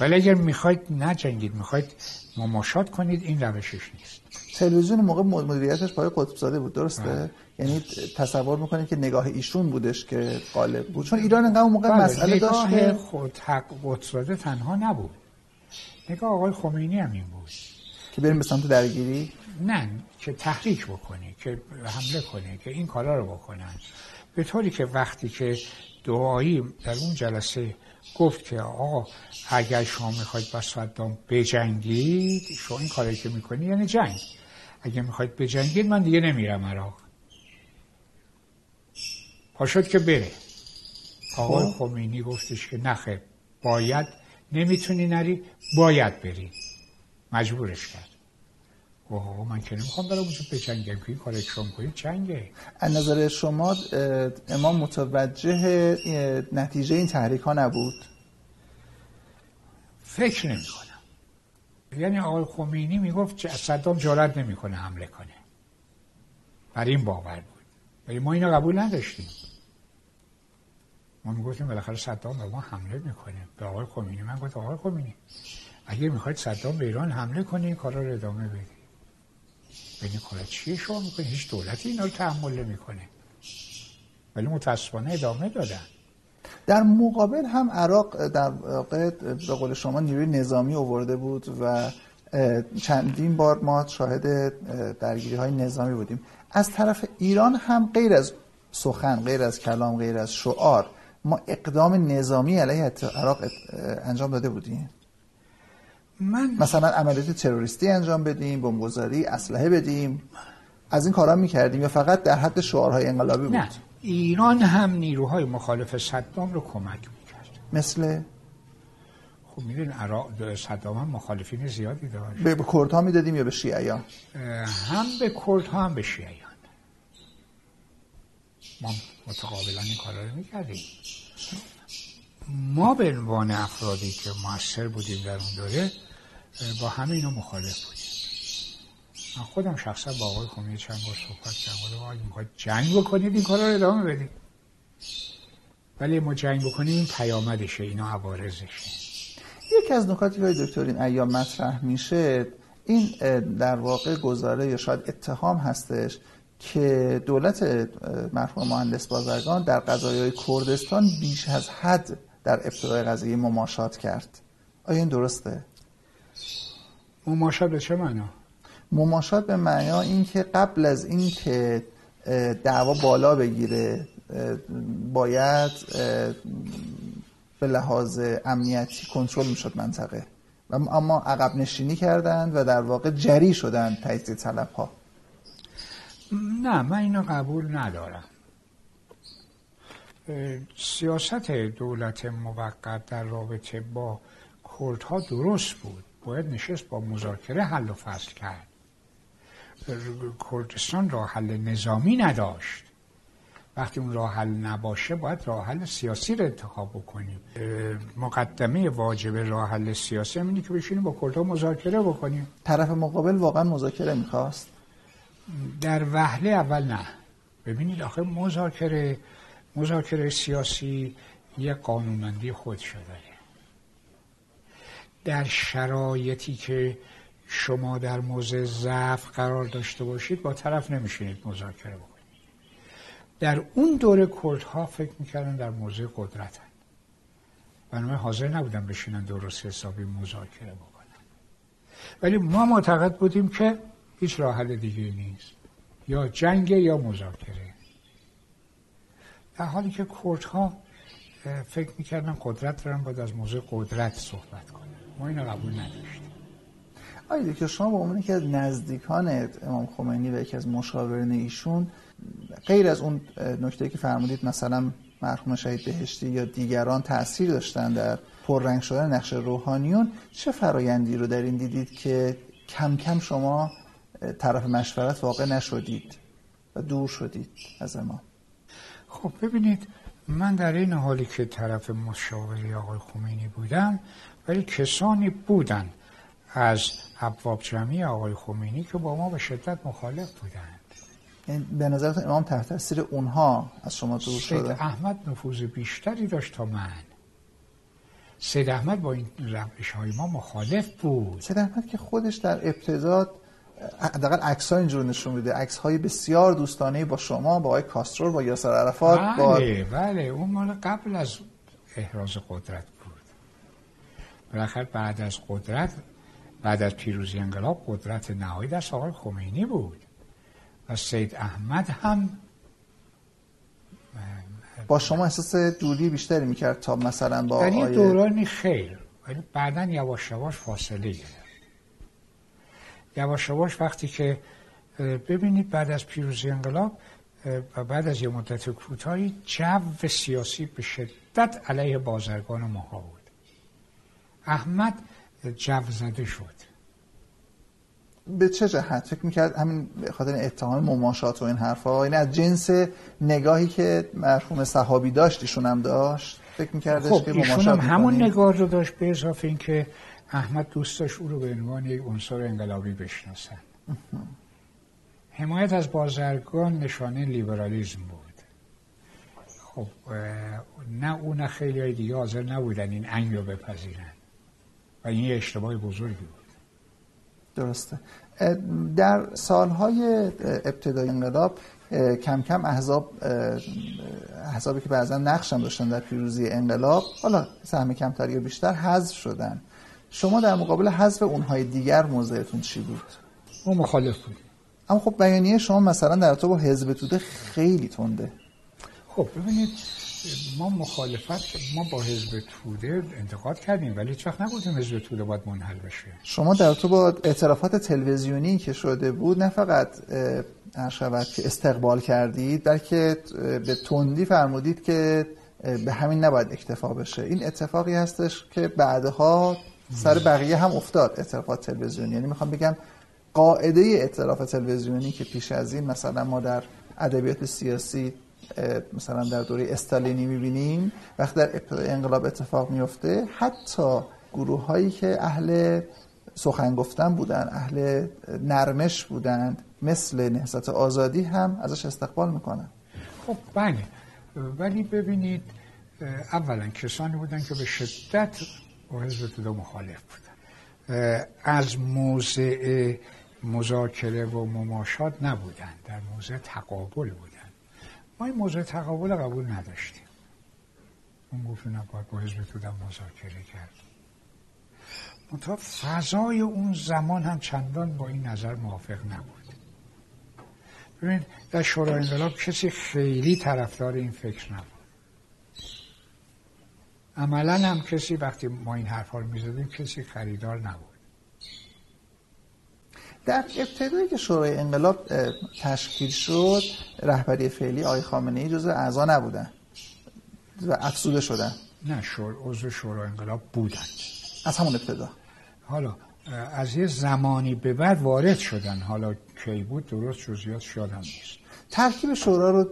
ولی اگر میخواید نجنگید میخواید مماشات کنید این روشش نیست. تلویزیون موقع مدیریتش پای قطب زاده بود، درسته؟ آه. یعنی تصور میکنید که نگاه ایشون بودش که غالب بود، چون ایران انقدر موقع مسئله داشت که خود حق قطب زاده تنها نبود. نگاه آقای خمینی هم این بود که بریم به سمت درگیری؟ نه، که تحریک بکنه، که حمله کنه، که این کارا رو بکنن. به طوری که وقتی که دعایی در اون جلسه گفت که آقا اگر شما میخواید با صدام بجنگید، شما این کاری که میکنی یعنی جنگ، اگر میخواید بجنگید من دیگه نمیرم عراق، پاشد که بره. آقای خمینی گفتش که نخیر، باید، نمیتونی نری، باید بری. مجبورش کرد. اوه من که نمیخوام برای وجود بجنگم که این کار اکرام کنیم چنگه. از نظر شما امام متوجه نتیجه این تحریک ها نبود؟ فکر نمی کنم. یعنی آقای خمینی میگفت صدام جرئت نمی کنه حمله کنه، بر این باور بود، ولی ما اینو قبول نداشتیم. ما میگفتیم بالاخره صدام به ما حمله میکنه. به آقای خمینی من گفت آقای خمینی اگه میخواید صدام به ایران حمله کنه این کارا رو ادامه بدید. ببین کارا چیه شما میکنید؟ هیچ دولتی اینا رو تحمل نمیکنه. ولی متاسفانه ادامه دادن. در مقابل هم عراق در واقع به قول شما نیروی نظامی آورده بود و چندین بار ما شاهد درگیری های نظامی بودیم. از طرف ایران هم غیر از سخن، غیر از کلام، غیر از شعار، ما اقدام نظامی علیه عراق انجام داده بودیم. من مثلا عملیات تروریستی انجام بدیم، بمبگذاری، اسلحه بدیم، از این کارا می‌کردیم یا فقط در حد شعارهای انقلابی بود؟ نه، ایران هم نیروهای مخالف صدام رو کمک می‌کرد. مثل خب می‌دونین عراق صدام هم مخالفین زیادی داشت. به کردها می‌دادیم یا به شیعیان؟ هم به کردها هم به شیعیان. ما متقابلا این کارا رو می‌کردیم. ما به عنوان افرادی که مؤثر بودیم در اون دوره با همه اینو مخالف بودیم. من خودم شخصا با آقای خمینی چند بار صحبت کردم. آقا میخواید جنگ بکنید این کارا رو ادامه بدید، ولی ما جنگ بکنیم این پیامدشه، اینا عوارضشه. یکی از نکاتی که دکتر این ایام مطرح میشه این در واقع گزاره یا شاید اتهام هستش که دولت مرحوم مهندس بازرگان در قضایای کردستان بیش از حد در ابتدای قضیه مماشات کرد. آیا این درسته؟ مماشات به چه معنا؟ مماشات به معنا این که قبل از این که دعوا بالا بگیره باید به لحاظ امنیتی کنترل میشد منطقه، و اما عقب نشینی کردند و در واقع جری شدند تجزیه طلبها. نه، من اینو قبول ندارم. سیاست دولت موقت در رابطه با کردها درست بود، باید نشست با مذاکره حل و فصل کرد. کردستان راه حل نظامی نداشت، وقتی اون راه حل نباشه باید راه حل سیاسی رو انتخاب بکنیم. مقدمه واجب راه حل سیاسی اینه که بشینیم با کردها مذاکره بکنیم. طرف مقابل واقعا مذاکره میخواست؟ در وهله اول نه. ببینید آخه مذاکره سیاسی یک قانونمندی خودشه داره. در شرایطی که شما در موضع ضعف قرار داشته باشید با طرف نمیشینید مذاکره بکنید. در اون دوره کردها فکر میکردن در موضع قدرتن، بنابراین حاضر نبودن بشینن درست حسابی مذاکره بکنن، ولی ما معتقد بودیم که هیچ راه حل دیگه نیست، یا جنگ یا مذاکره، در حالی که کردها فکر میکردن قدرت دارن باید از موضوع قدرت صحبت کنن. ما اینو قبول نداشتیم. آید که شما با اونی که از نزدیکان امام خمینی و یکی از مشاورین ایشون، غیر از اون نکته‌ای که فرمودید مثلا مرحوم شهید بهشتی یا دیگران تأثیر داشتن در پررنگ شدن نقش روحانیون، چه فرایندی رو در این دیدید که کم کم شما طرف مشورت واقع نشدید و دور شدید از امام؟ خب ببینید، من در این حالی که طرف مشاوره آقای خمینی بودم، ولی کسانی بودن از ابواب جمعی آقای خمینی که با ما به شدت مخالف بودند. به نظرتون امام تحت تاثیر اونها از شما دور شده؟ سید احمد نفوذ بیشتری داشت تا من. سید احمد با این روش‌های ما مخالف بود. سید احمد که خودش در ابتدا حداقل عکس‌ها اینجور نشون میده، عکس‌های بسیار دوستانه با شما، با آقای کاسترو، با یاسر عرفات. بله بله، اون مال قبل از احراز قدرت بود. بالاخره بعد از قدرت، بعد از پیروزی انقلاب، قدرت نهایی دست آقای خمینی بود و سید احمد هم با شما احساس دوری بیشتری میکرد تا مثلا با آقای در این دورانی. خیر، ولی بعدن یواش یواش فاصله گرفت. یواش یواش وقتی که ببینید بعد از پیروزی انقلاب و بعد از یه مدت کوتاهی جو سیاسی به شدت علیه بازرگان و ماها بود. احمد جو زده شد. به چه جهت؟ فکر میکرد همین به خاطر اتهام مماشات و این حرفا، این از جنس نگاهی که مرحوم صحابی داشت ایشون هم داشت، فکر میکردش خب که مماشات هم همون نگاه رو داشت، به اضافه این که احمد دوست داشت او رو به عنوان یک عنصر انقلابی بشناسند. حمایت از بازرگان نشانه لیبرالیسم بود. خب نه او نه خیلی های دیگه حاضر نبودن این انگ رو بپذیرن و این یه اشتباه بزرگی بود. درسته. در سالهای ابتدای انقلاب کم کم احزابی که بعضا نقش هم داشتن در پیروزی انقلاب، حالا سهم کمتر یا بیشتر، حذف شدن. شما در مقابل حذف اونهای دیگر موضعتون چی بود؟ ما مخالف بودیم. اما خب بیانیه شما مثلا در رابطه با حزب توده خیلی تنده. خب ببینید، ما با حزب توده انتقاد کردیم، ولی هیچ وقت نگفتیم حزب توده باید منحل بشه. شما در رابطه با اعترافات تلویزیونی که شده بود نه فقط عرشبت که استقبال کردید، بلکه به تندی فرمودید که به همین نباید اکتفا بشه. این اتفاقی هستش که بعدها سر بقیه هم افتاد، اعترافات تلویزیونی. یعنی میخوام بگم قاعده اعتراف تلویزیونی که پیش از این مثلا ما در ادبیات سیاسی مثلا در دوره استالینی میبینیم، وقتی در ابتدای انقلاب اتفاق میفته، حتی گروه هایی که اهل سخن گفتن بودن، اهل نرمش بودند، مثل نهضت آزادی، هم ازش استقبال میکنن. خب بله، ولی ببینید اولا کسانی بودن که به شدت و حزب توده مخالف بودن. از موضع مذاکره و مماشات نبودند، در موضع تقابل بودند. ما این موضع تقابل قبول نداشتیم. اون گفت نباید با حزب تودم مذاکره کرد. منتها فضای اون زمان هم چندان با این نظر موافق نبود. ببینید در شورای انقلاب کسی خیلی طرفدار این فکر نبود. عملا هم کسی وقتی ما این حرفا رو میزدیم کسی خریدار نبود. در ابتدایی که شورای انقلاب تشکیل شد، رهبری فعلی آقای خامنه‌ای جزو اعضا نبودن و افسوده شدن. نه، عضو شورای انقلاب بودند از همون ابتدا. حالا از یه زمانی به بعد وارد شدن، حالا کی بود درست جزئیاتش یادم نیست. ترکیب شورا رو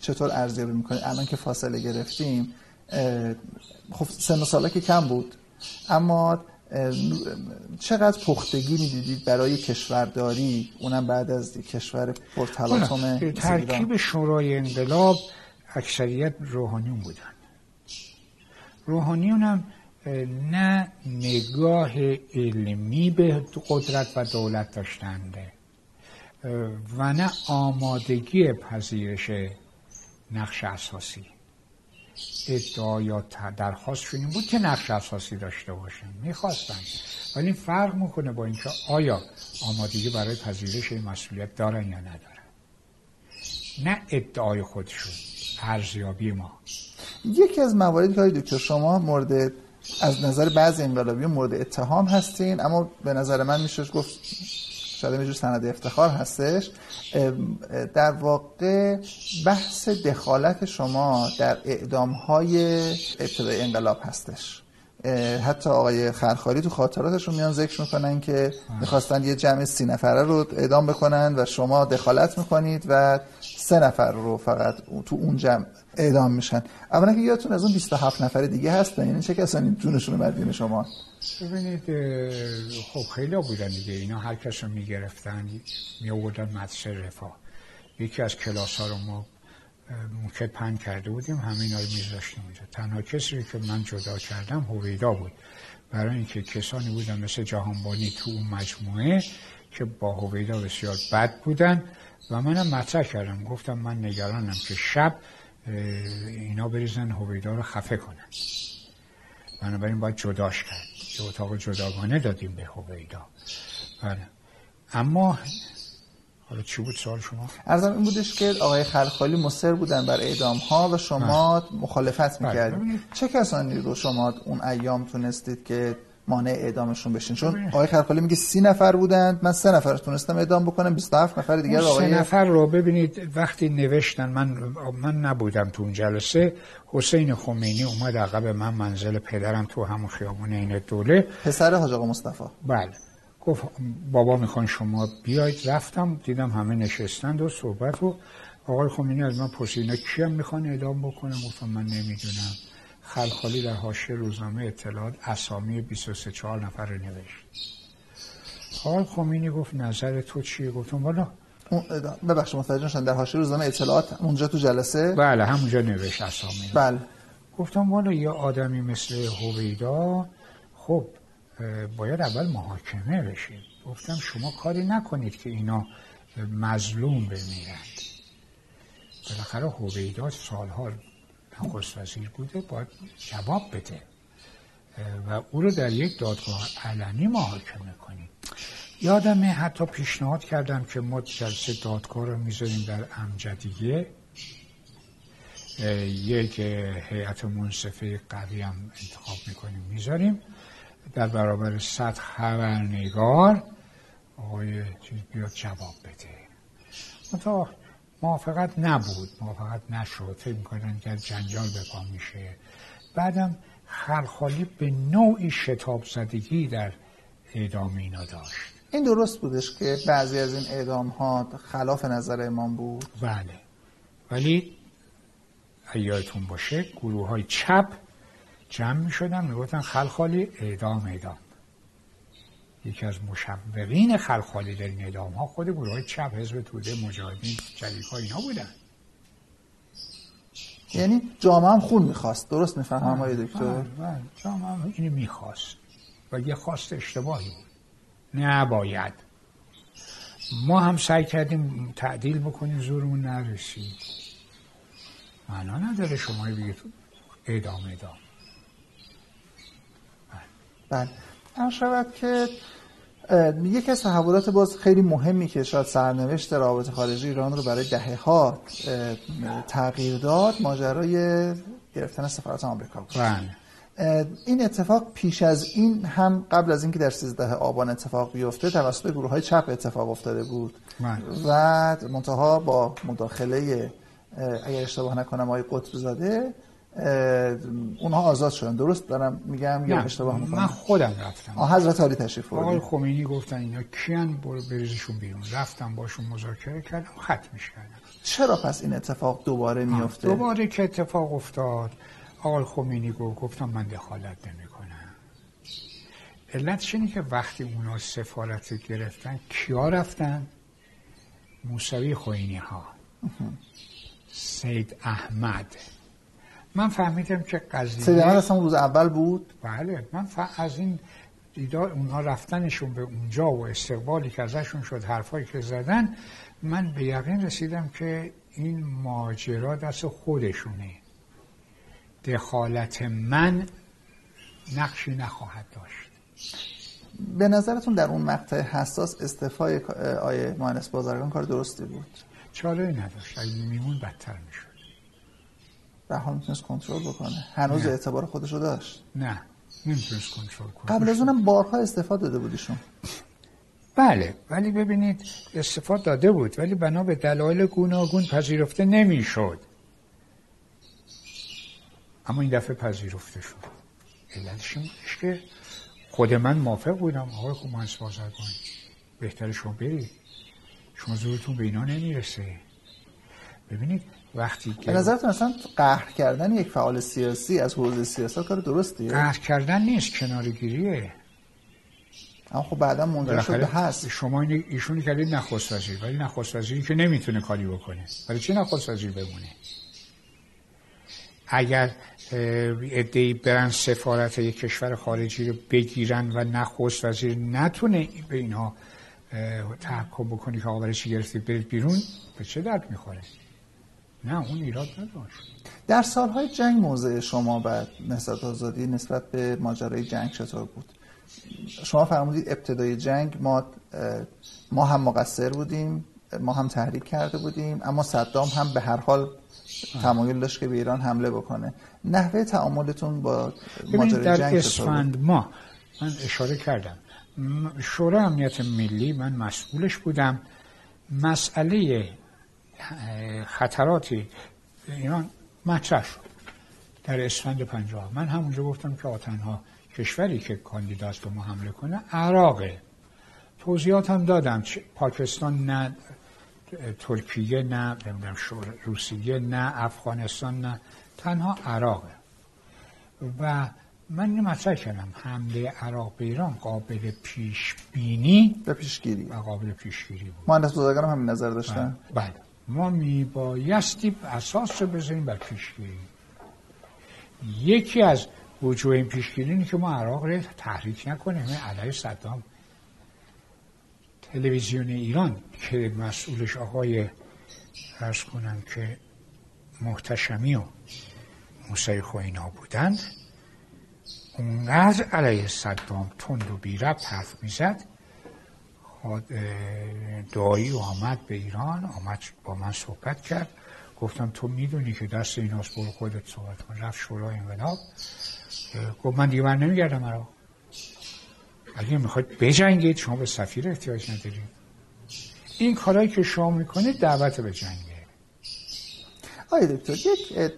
چطور ارزیابی می‌کنید الان که فاصله گرفتیم؟ خب سن و سالا که کم بود، اما چقدر پختگی میدیدید برای کشورداری، اونم بعد از کشور پرتلاطم؟ ترکیب شورای انقلاب اکثریت روحانیون بودن. روحانیون هم نه نگاه علمی به قدرت و دولت داشتند و نه آمادگی پذیرش نقش اساسی. ادعایات درخواستشون این بود که نقش اساسی داشته باشن، میخواستن، ولی این فرق میکنه با اینکه آیا آمادگی برای پذیرش این مسئولیت دارن یا ندارن. نه ادعای خودشون، ارزیابی ما. یکی از مواردی که دکتر شما مورد از نظر بعضی انقلابیون مورد اتهام هستین، اما به نظر من میشه گفت شاید یه جور سند افتخار هستش، در واقع بحث دخالت شما در اعدام‌های ابتدای انقلاب هستش. حتی آقای خلخالی تو خاطراتشون میان ذکر میکنن که میخواستن یه جمع 30 نفره رو اعدام بکنن و شما دخالت میکنید و 3 نفر رو فقط تو اون جمع اعدام میشن. اولا که یادتون از اون 27 نفر دیگه هستن، یعنی چه کسانی جونشون اومد بین شما؟ ببینید خب خیلی ها بودن دیگه، اینا هر کس رو میگرفتن میآوردن مجلس رفاه. یکی از کلاس ها رو ما موقع پن کرده بودیم، همینا رو میذاشتیم اونجا. تنها کسی که من جدا کردم هویدا بود، برای اینکه کسانی بودن مثل جهانبانی تو اون مجموعه که با هویدا بسیار بد بودن و منم مطرح کردم، گفتم من نگرانم که شب اینا بریزن هویدا رو خفه کنن، بنابراین باید جداش کرد. یه اتاق جداگانه دادیم به هویدا. اما حالا چی بود سوال شما؟ عرضم این بودش که آقای خلخالی مصر بودن بر اعدام‌ها و شما مخالفت می‌کردید. چه کسانی رو شما اون ایام تونستید که مانع اعدامشون بشین؟ چون آقای خلخالی میگه 30 نفر بودند، من 3 نفر تونستم اعدام بکنم، 27 نفر دیگر آقای 3 نفر رو ببینید وقتی نوشتن، من نبودم تو اون جلسه، حسین خمینی اومد عقب من، منزل پدرم تو همون خیابون عین دوله، پسر حاج آقا مصطفی. بله، گفت بابا میخوان شما بیاید. رفتم دیدم همه نشستند و صحبت و آقای خمینی از من پرسید اینا کیم میخوان اعدام بکنم؟ گفتم من نمیدونم. خلخالی در حاشیه روزنامه اطلاعات اسامی 23-24 نفر رو نوشت. آقای خمینی گفت نظر تو چیه؟ گفتم والا ببخش متوجه در حاشیه روزنامه اطلاعات اونجا تو جلسه؟ بله همونجا نوشت اسامی. بله. گفتم والا یه آدمی مثل هویدا خب باید اول محاکمه بشید. گفتم شما کاری نکنید که اینا مظلوم بمیرند. بالاخره هویدا سالها نخست وزیر بوده، باید جواب بده و او رو در یک دادگاه علنی محاکمه کنید. یادمه حتی پیشنهاد کردم که ما جلسه دادگاه رو میذاریم در امجدیه، یک هیئت منصفه قوی هم انتخاب میکنیم میذاریم در برابر 100 خبرنگار، آقای چیز بیاد جواب بده. منطقه موافقت نبود، موافقت نشد، فکر میکنن که جنجال بپا میشه. بعدم خلخالی به نوعی شتاب زدگی در اعدام اینا داشت. این درست بودش که بعضی از این اعدام ها خلاف نظر امام بود؟ بله، ولی یادتون باشه گروه های چپ جمع می شدن می گفتن خلخالی اعدام. یکی از مشورین خلخالی در این اعدام ها خود گروه های چپ، حزب توده، مجاهدین، جلیقه اینا بودن. یعنی جامعه هم خون می خواست، درست می فهمم آقای دکتر؟ بله، جامعه هم اینو می خواست و یه خواست اشتباهی بود، نباید ما هم سعی کردیم تعدیل بکنیم، زورمون نرسید. معنا نداره شما بگید اعدام. بله. هم شود که یکی از تحولات باز خیلی مهمی که شاید سرنوشت روابط خارجی ایران رو برای دهه‌ها تغییر داد، ماجرای گرفتن سفارت آمریکا بود. این اتفاق پیش از این هم، قبل از اینکه در 13 آبان اتفاق بیفته، توسط گروه‌های چپ اتفاق افتاده بود و منتها با مداخله، اگر اشتباه نکنم، آقای قطب زاده، اونها آزاد شدن. درست دارم میگم یا اشتباه میکنم؟ من خودم رفتم. حضرت عالی تشریف آوردن. آقای خمینی گفتن اینا کیان، برو بریزشون بیرون. رفتم باشون مذاکره کردم، ختمش کردم. چرا پس این اتفاق دوباره میفته؟ دوباره که اتفاق افتاد، آقای خمینی گفتم من دخالت نمیکنم. علتش اینه که وقتی اونا سفارت گرفتن، کیا رفتن؟ موسوی خوئینی ها، سید احمد. من فهمیدم که قضیه سید احمد اصلا روز اول بود. بله، من از این دیدار اونها رفتنشون به اونجا و استقبالی که ازشون شد، حرفایی که زدن، من به یقین رسیدم که این ماجرا دست خودشونه. دخالت من نقشی نخواهد داشت. به نظرتون در اون مقطع حساس استعفای آیه مهندس بازرگان کار درستی بود؟ چاره نداشت. اگه میمون بدتر میشد. به حال میتونست کنترل بکنه. هنوز نه. اعتبار خودش رو داشت. نه، نمیتونست کنترل کنه. قبل از اونم بارها استعفا داده بودیشون. بله، ولی ببینید استعفا داده بود، ولی بنا به دلایل گوناگون پذیرفته نمیشد. اما این دفعه پذیرفته شد. علتش این بودش که خود من موافق بودم. آقای مهندس بازرگان، بهتره شما برید، شما زورتون به اینا نمیرسه. ببینید وقتی که به نظرتون اصلا قهر کردن یک فعال سیاسی از حوزه سیاست کار درستیه؟ قهر کردن نیست، کناره‌گیریه. اما خب بعدا منجر شده هست. شما ایشونی کردید نخست وزیر، ولی نخست وزیری که نمیتونه کاری بکنه، ولی چه نخست وزیر بمونه؟ اگر عده‌ای برن سفارت یک کشور خارجی رو بگیرن و نخست وزیر نتونه به اینها تحکم بکنی که آقا برای چی گرفتید برید بیرون، به چه درد میخوره؟ نه، اون ایراد نداشت. در سالهای جنگ موضع شما و نهضت آزادی نسبت به ماجرای جنگ چطور بود؟ شما فرمودید ابتدای جنگ ما هم مقصر بودیم، ما هم تحریک کرده بودیم، اما صدام هم به هر حال تمایل داشت که به ایران حمله بکنه. نحوه تعاملتون با ماجرای جنگ در اسفند ماه، من اشاره کردم، شورای امنیت ملی، من مسئولش بودم. مسئله خطرات ایران مطرح شد در اسفند 50. من همونجا گفتم که تنها کشوری که کاندیداست به ما حمله کنه عراقه. توضیحات هم دادم، پاکستان نه، ترکیه نه، روسیه نه، افغانستان نه، تنها عراقه. و من مطرح کردم حمله عراق به ایران قابل پیش بینی و پیشگیری بود. مهندس بازرگان هم همین نظر داشتن. بله، ما میبایستی اساس رو بزنیم بر پیشگیری. یکی از وجوه این پیشگیری اینه که ما عراق رو تحریک نکنیم علیه صدام. تلویزیون ایران که مسئولش آقای عرض کنم که محتشمی و موسوی خوئینی بودند، اونقدر علیه صدام تند و بی‌ربط حرف میزد، دایی آمد به ایران، آمد با من صحبت کرد. گفتم تو میدونی که دست ایناست، برو خودت صحبت کن. رفت شورای انقلاب، گفت من دیگه نمیگردم عراق. اگه میخواید بجنگید شما به سفیر احتیاج ندارید. این کارهایی که شما میکنید دعوت به جنگه. آید دکتر، یک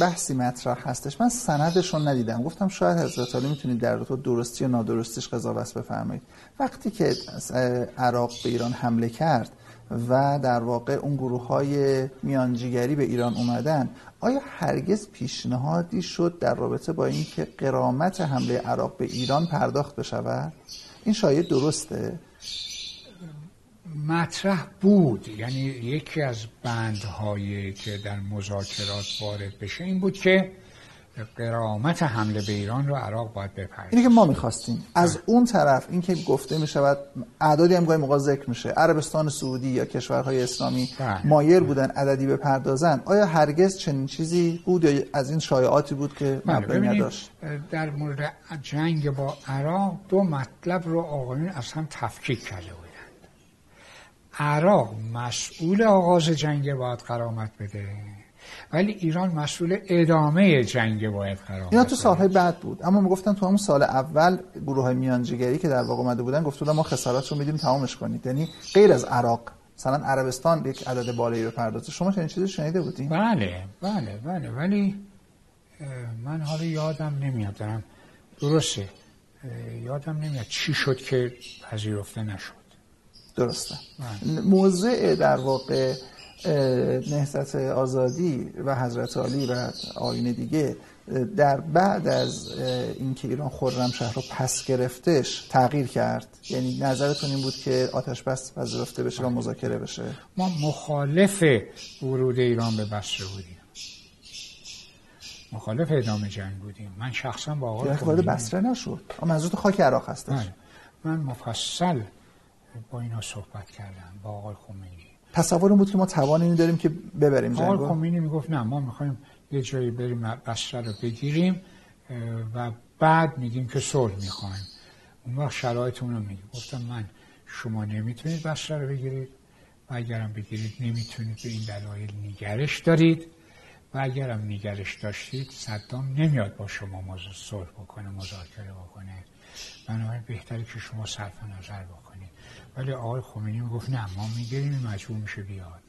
بحثی مطرح هستش، من سندش رو ندیدم. گفتم شاید حضرت عالی میتونید در رابطه درستی و نادرستیش قضاوت بفرمایید. وقتی که عراق به ایران حمله کرد و در واقع اون گروه‌های میانجیگری به ایران اومدن، آیا هرگز پیشنهادی شد در رابطه با اینکه غرامت حمله عراق به ایران پرداخت بشود؟ این شاید درسته؟ مطرح بود. یعنی یکی از بندهایی که در مذاکرات وارد بشه این بود که قرامت حمله به ایران رو عراق باید بپرد. اینی که ما می‌خواستیم از اون طرف این که گفته می‌شود اعدادی هم گاهی موقع ذکر میشه، عربستان سعودی یا کشورهای اسلامی مایل بودن عددی بپردازن، آیا هرگز چنین چیزی بود یا از این شایعاتی بود که مبنی نداشت؟ در مورد جنگ با عراق دو مطلب رو آقایون اصلا تفکیک کرده بودند. عراق مسئول آغاز جنگ باید قرامت بده، ولی ایران مسئول ادامه جنگ باید قرار بود. اینا تو سالهای بعد بود، اما میگفتن تو همون سال اول گروه‌های میانجیگری که در واقع اومده بودن گفته بودن ما خساراتشو میدیم تمامش کنید، یعنی غیر از عراق مثلا عربستان یک عدد بالایی رو پرداخت. شما چنین چیزی شنیده بودین؟ بله بله بله، ولی من حالا یادم نمیاد، دارم درسته یادم نمیاد چی شد که پذیرفته نشد. درسته. موضوع در واقع نهضت آزادی و حضرت علی و آیین دیگه در بعد از اینکه ایران خرمشهر رو پس گرفتش تغییر کرد، یعنی نظرتون این بود که آتش بس پذیرفته بشه و مذاکره بشه؟ ما مخالف ورود ایران به بصره بودیم، مخالف ادامه جنگ بودیم. من شخصا با آقای خمینی بصره نشد، منظور خاک عراق هستش. من مفصل با اینا صحبت کردم با آقای خمینی. تصور اون بود که ما توان این داریم که ببریم جنگو. آقای خمینی میگفت نه، ما میخوایم یه جایی بریم بصره رو بگیریم و بعد میگیم که صلح میخوایم، اون وقت شرایطمون رو میگیم. گفتم من شما نمیتونید بصره رو بگیرید و اگرم بگیرید نمیتونید، به این دلایل نگرش دارید و اگرم نگرش داشتید صدام نمیاد با شما موضوع صلح بکنه، مذاکره بکنه، بنابراین بهتره که شما صرف نظر بکنید. ولی آقای خمینی میگفت نه، ما میگیریم مجبور میشه بیاد.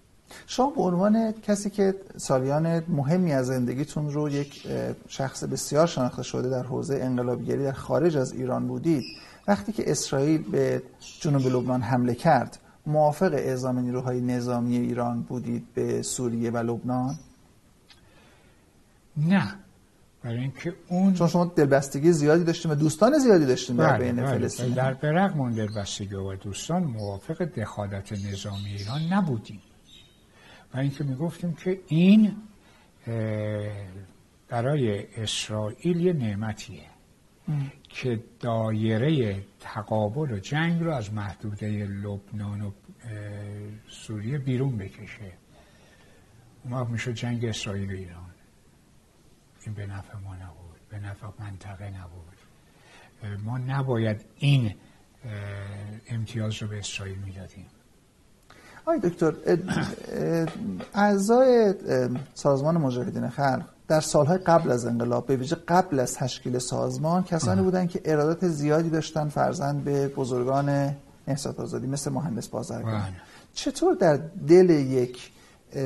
شما به عنوان کسی که سالیان مهمی از زندگیتون رو یک شخص بسیار شناخته شده در حوزه انقلابیگری در خارج از ایران بودید، وقتی که اسرائیل به جنوب لبنان حمله کرد موافق اعزام نیروهای نظامی ایران بودید به سوریه و لبنان؟ نه، برای اینکه اون چون شما دلبستگی زیادی داشتیم و دوستان زیادی داشتیم در بین فلسطین، در برغم دلبستگی و دوستان موافق دخالت نظامی ایران نبودیم و اینکه میگفتیم که این برای اسرائیل یه نعمتیه که دایره تقابل و جنگ رو از محدوده لبنان و سوریه بیرون بکشه. اون میشه جنگ اسرائیل و ایران. این به نفع ما نبود، به نفع منطقه نبود. ما نباید این امتیاز رو به اسرائیل میدادیم. آی دکتر، اعضای سازمان مجاهدین خلق در سالهای قبل از انقلاب به ویژه قبل از تشکیل سازمان کسانی بودند که ارادت زیادی داشتن فرزند به بزرگان نهضت آزادی مثل مهندس بازرگان. چطور در دل یک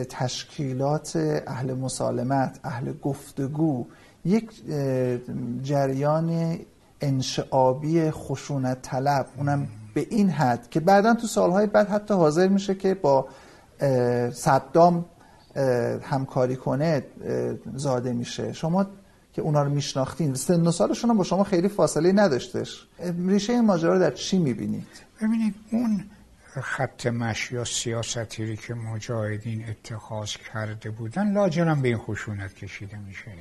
تشکیلات اهل مسالمت، اهل گفتگو، یک جریان انشعابی خشونت طلب، اونم به این حد که بعداً تو سالهای بعد حتی حاضر میشه که با صدام همکاری کنه زاده میشه، شما که اونا رو میشناختین سن و سالشون هم با شما خیلی فاصله نداشتش، ریشه این ماجرا رو در چی میبینید؟ ببینید اون خط مشی یا سیاستی که مجاهدین اتخاذ کرده بودن لاجرم به این خشونت کشیده میشه،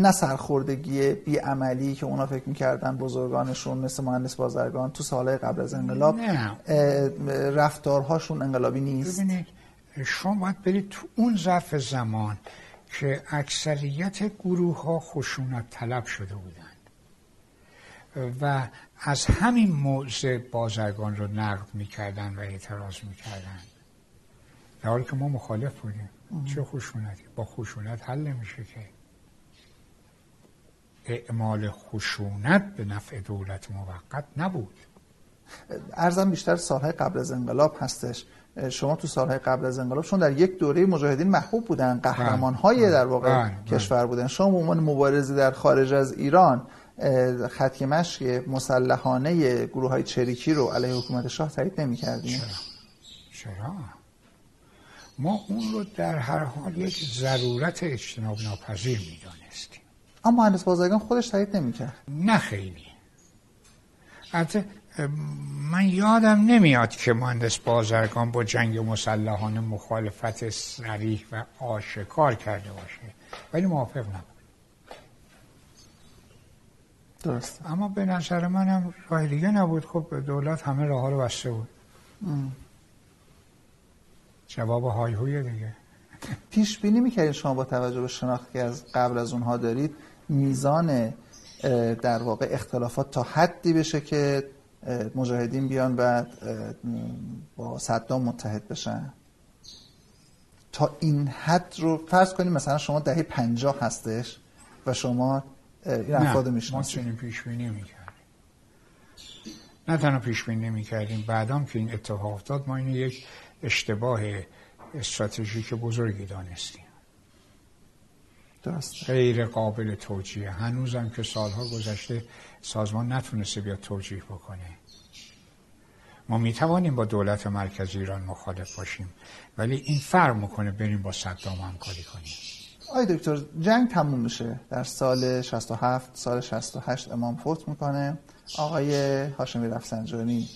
نه سرخوردگی بیعملی که اونا فکر میکردن بزرگانشون مثل مهندس بازرگان تو سالهای قبل از انقلاب رفتارهاشون انقلابی نیست. ببینید شما باید برید تو اون ظرف زمان که اکثریت گروه ها خشونت طلب شده بودن و از همین موضع بازرگان رو نقد میکردن و اعتراض میکردن، در حالی که ما مخالف بودیم. چه خشونتی؟ با خشونت حل نمیشه که. اعمال خشونت به نفع دولت موقت نبود. عرضم بیشتر سالهای قبل از انقلاب هستش. شما تو سالهای قبل از انقلاب چون در یک دوره مجاهدین محبوب بودن، قهرمان‌های در واقع کشور بودن، شما به عنوان مبارزی در خارج از ایران خط مشی مسلحانه گروه‌های چریکی رو علیه حکومت شاه تایید نمی‌کردیم. چرا؟ ما اون رو در هر حال یک ضرورت اجتناب ناپذیر می‌دانستیم. اما مهندس بازرگان خودش تایید نمی‌کرد. نه خیلی. البته من یادم نمیاد که مهندس بازرگان با جنگ مسلحانه مخالفت صریح و آشکار کرده باشه، ولی موافق نبود. درست. اما به نظر من هم راه دیگه نبود. خب دولت همه راه‌ها رو بسته بود. جواب های هوی دیگه. پیش بینی می‌کردید شما با توجه به شناختی که از قبل از اونها دارید میزان در واقع اختلافات تا حدی بشه که مجاهدین بیان و با صدام متحد بشن؟ تا این حد رو فرض کنیم مثلا شما دهه 50 هستش و شما این افراد رو میشناسید. ما چنین پیش بینی نمی‌کردیم. نه تنها پیش بینی نمی‌کردیم، بعدم که این اتفاق افتاد ما اینو یک اشتباه استراتژیک بزرگی دانستیم. درست. غیر قابل توجیه. هنوزم که سالها گذشته سازمان نتونسته بیاد توجیه بکنه. ما میتوانیم با دولت مرکزی ایران مخالف باشیم، ولی این فرق میکنه بریم با صدام همکاری کنیم. آی دکتر، جنگ تموم میشه در سال 67، سال 68 امام فوت میکنه، آقای هاشمی رفسنجانی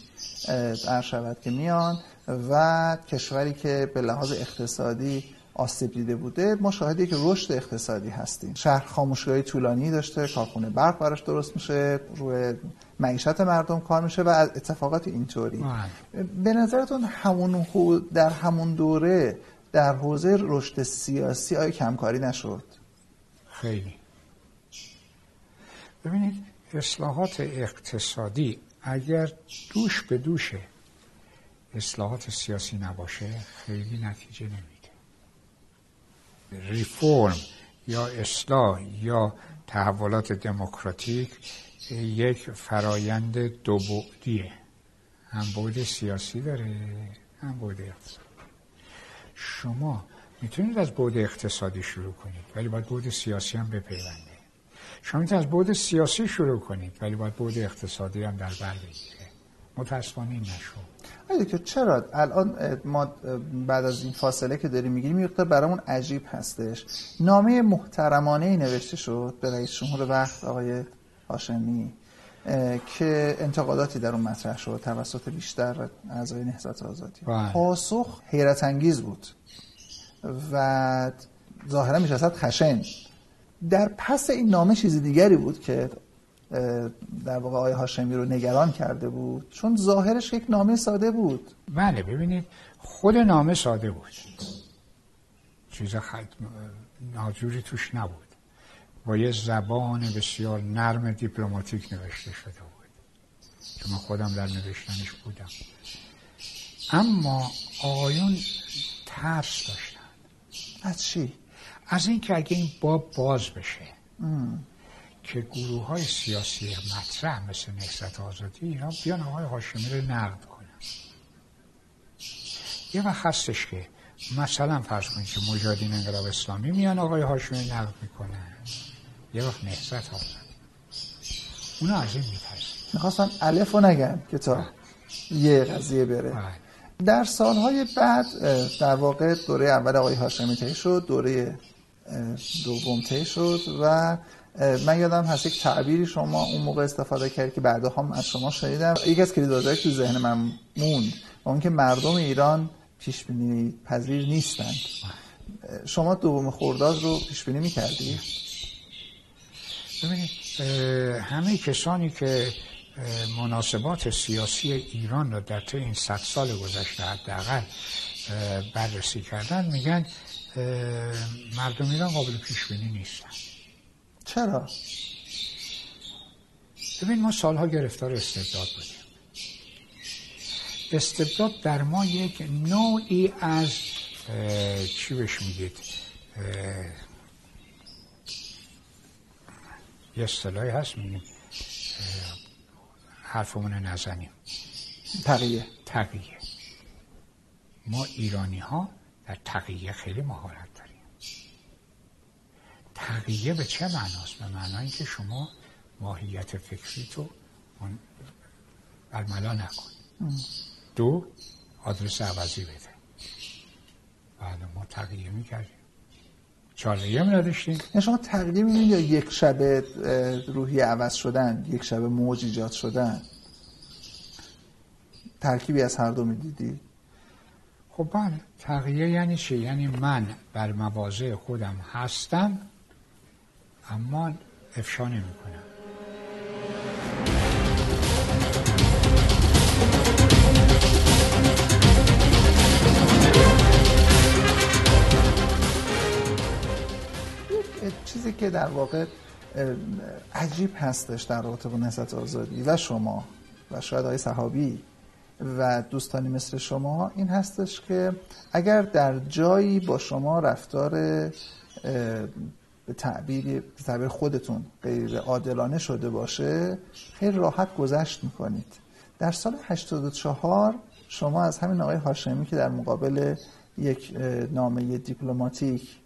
عرشبت که میان و کشوری که به لحاظ اقتصادی آسیب دیده بوده مشاهده که رشد اقتصادی هستیم. شهر خاموشی‌های طولانی داشته، کارخونه برق براش درست میشه، روی معیشت مردم کار میشه و از اتفاقات اینطوری. به نظرتون همون در همون دوره در حوزه رشد سیاسی آیا کمکاری نشد؟ خیلی. ببینید اصلاحات اقتصادی اگر دوش به دوشه اصلاحات سیاسی نباشه خیلی نتیجه نمیده. ریفورم یا اصلاح یا تحولات دموکراتیک یک فرایند دو بعدیه، هم بعد سیاسی داره هم بعد اقتصادی. شما میتونید از بعد اقتصادی شروع کنید ولی باید بعد سیاسی هم بپیونده. شما میتونید از بعد سیاسی شروع کنید ولی باید بعد اقتصادی هم در بر بگیره. متاسفانه این نشد. که چرا الان ما بعد از این فاصله که داریم میگیریم یکتا برامون عجیب هستش. نامه محترمانه نوشته شد به رئیس جمهور وقت آقای هاشمی که انتقاداتی در اون مطرح شد توسط بیشتر اعضای نهضت آزادی. پاسخ حیرت انگیز بود و ظاهرا میشد خشن. در پس این نامه چیزی دیگری بود که در واقع آقای هاشمی رو نگران کرده بود، چون ظاهرش یک نامه ساده بود. بله ببینید خود نامه ساده بود، چیز ناجوری توش نبود، با یه زبان بسیار نرم دیپلماتیک نوشته شده بود که من خودم در نوشتنش بودم. اما آقایون ترس داشتن از چی؟ از این که اگه این باب باز بشه که گروه های سیاسی مطرح مثل نهضت آزادی اینا بیان آقای هاشمی رو نقد کنن. یه وقت هستش که مثلا فرض کنید که مجاهدین انقلاب اسلامی میان آقای هاشمی رو نقد میکنن، یه وقت نهضت آزادی. اونا از این میترسن، میخواستن الف رو نگن که تا یه قضیه بره. در سالهای بعد در واقع دوره اول آقای هاشمی طی شد، دوره دوم طی شد و من یادم هست یک تعبیری شما اون موقع استفاده کردید که بعدا هم از شما شنیدم، یکی از کلیدهایی که تو ذهن من موند و اون که مردم ایران پیش بینی پذیر نیستند. شما دوم خرداد رو پیش بینی می‌کردید؟ ببینید همه کسانی که مناسبات سیاسی ایران رو در طی این 100 سال گذشته حداقل بررسی کردن میگن مردم ایران قابل پیش بینی نیستند. چرا؟ ببین ما سالها گرفتار استبداد بودیم. استبداد در ما یک نوعی از چی بهش میگید؟ یه اصطلاحی هست میگیم حرفمون نزنیم، تقیه. ما ایرانی ها در تقیه خیلی مهارت داریم. تقیه به چه معناست؟ به معنای که شما ماهیت فکری تو برملا نکن. دو، آدرس عوضی بده. بله ما تقیه میکردیم، چاره‌ای نداشتیم. نه شما تقیه می‌بینید یا یک شب روحی عوض شدن، یک شب موج ایجاد شدن؟ ترکیبی از هر دو میدیدی؟ خب بله. تغییر یعنی چی؟ یعنی من بر مواضع خودم هستم اما افشا نمی‌کنم. چیزی که در واقع عجیب هستش در رابطه با نهضت آزادی و شما و شاید آقای صحابی و دوستانی مثل شما این هستش که اگر در جایی با شما رفتار به تعبیر خودتون غیر عادلانه شده باشه خیلی راحت گذشت میکنید. در سال 84 شما از همین آقای هاشمی که در مقابل یک نامه دیپلماتیک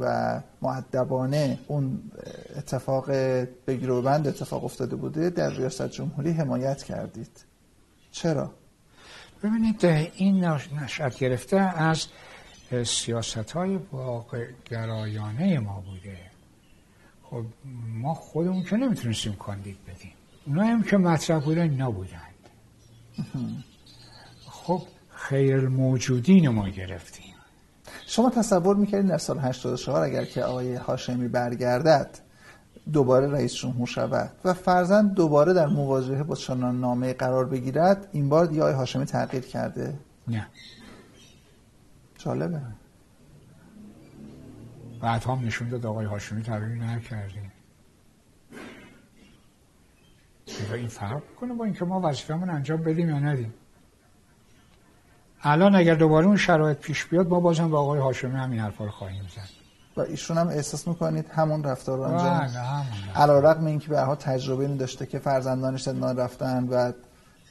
و مؤدبانه اون اتفاق بگیروبند اتفاق افتاده بوده در ریاست جمهوری حمایت کردید. چرا؟ ببینید این نشأت گرفته از سیاست‌های واقع‌گرایانه ما بوده. خب ما خودمون که نمیتونستیم کاندید بدیم، اونا هم که مطرح بودن نبودند. خب خیرالموجودین ما گرفتیم. شما تصور میکردید در سال 84 اگر که آقای هاشمی برگردد دوباره رئیس جمهور شود و فرزند دوباره در مواجهه با چنان نامه قرار بگیرد این بار دیگه آقای هاشمی تغییر کرده؟ نه. جالبه. بعد هم نشون داد آقای هاشمی تغییر نکرده. این فرق میکنه با اینکه ما وظیفه‌مون انجام بدیم یا ندیم. الان اگر دوباره اون شرایط پیش بیاد ما بازم با آقای هاشمی همین حرفا رو خواهیم زد. و ایشون هم احساس میکنید همون رفتار رو انجام علیرغم اینکه به هر حال تجربه این داشته که فرزندانش ندان رفتن و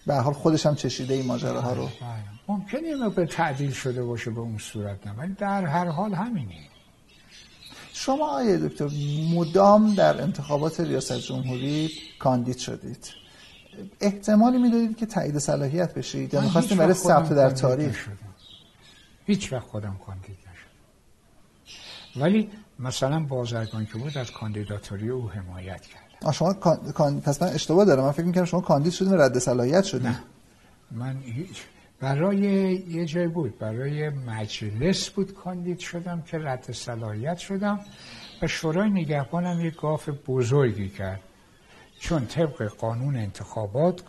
به هر حال خودش هم چشیده این ماجراها رو. ممکنه اینو به تعدیل شده باشه به اون صورت نه، ولی در هر حال همینه. شما آقای دکتر مدام در انتخابات ریاست جمهوری کاندید شدید. احتمالی میدادید که تایید صلاحیت بشید یا می‌خواستید برای ثبت در تاریخ؟ هیچ وقت خودم کاندید نشدم. ولی مثلا بازرگان که بود از کاندیداتوری او حمایت کرد. شما پس من اشتباه دارم. من فکر می‌کردم شما کاندید شدید و رد صلاحیت شدید. نه. من هیچ برای یه جای بود، برای مجلس بود کاندید شدم که رد صلاحیت شدم و شورای نگهبانم یه گاف بزرگی کرد. چون طبق قانون انتخابات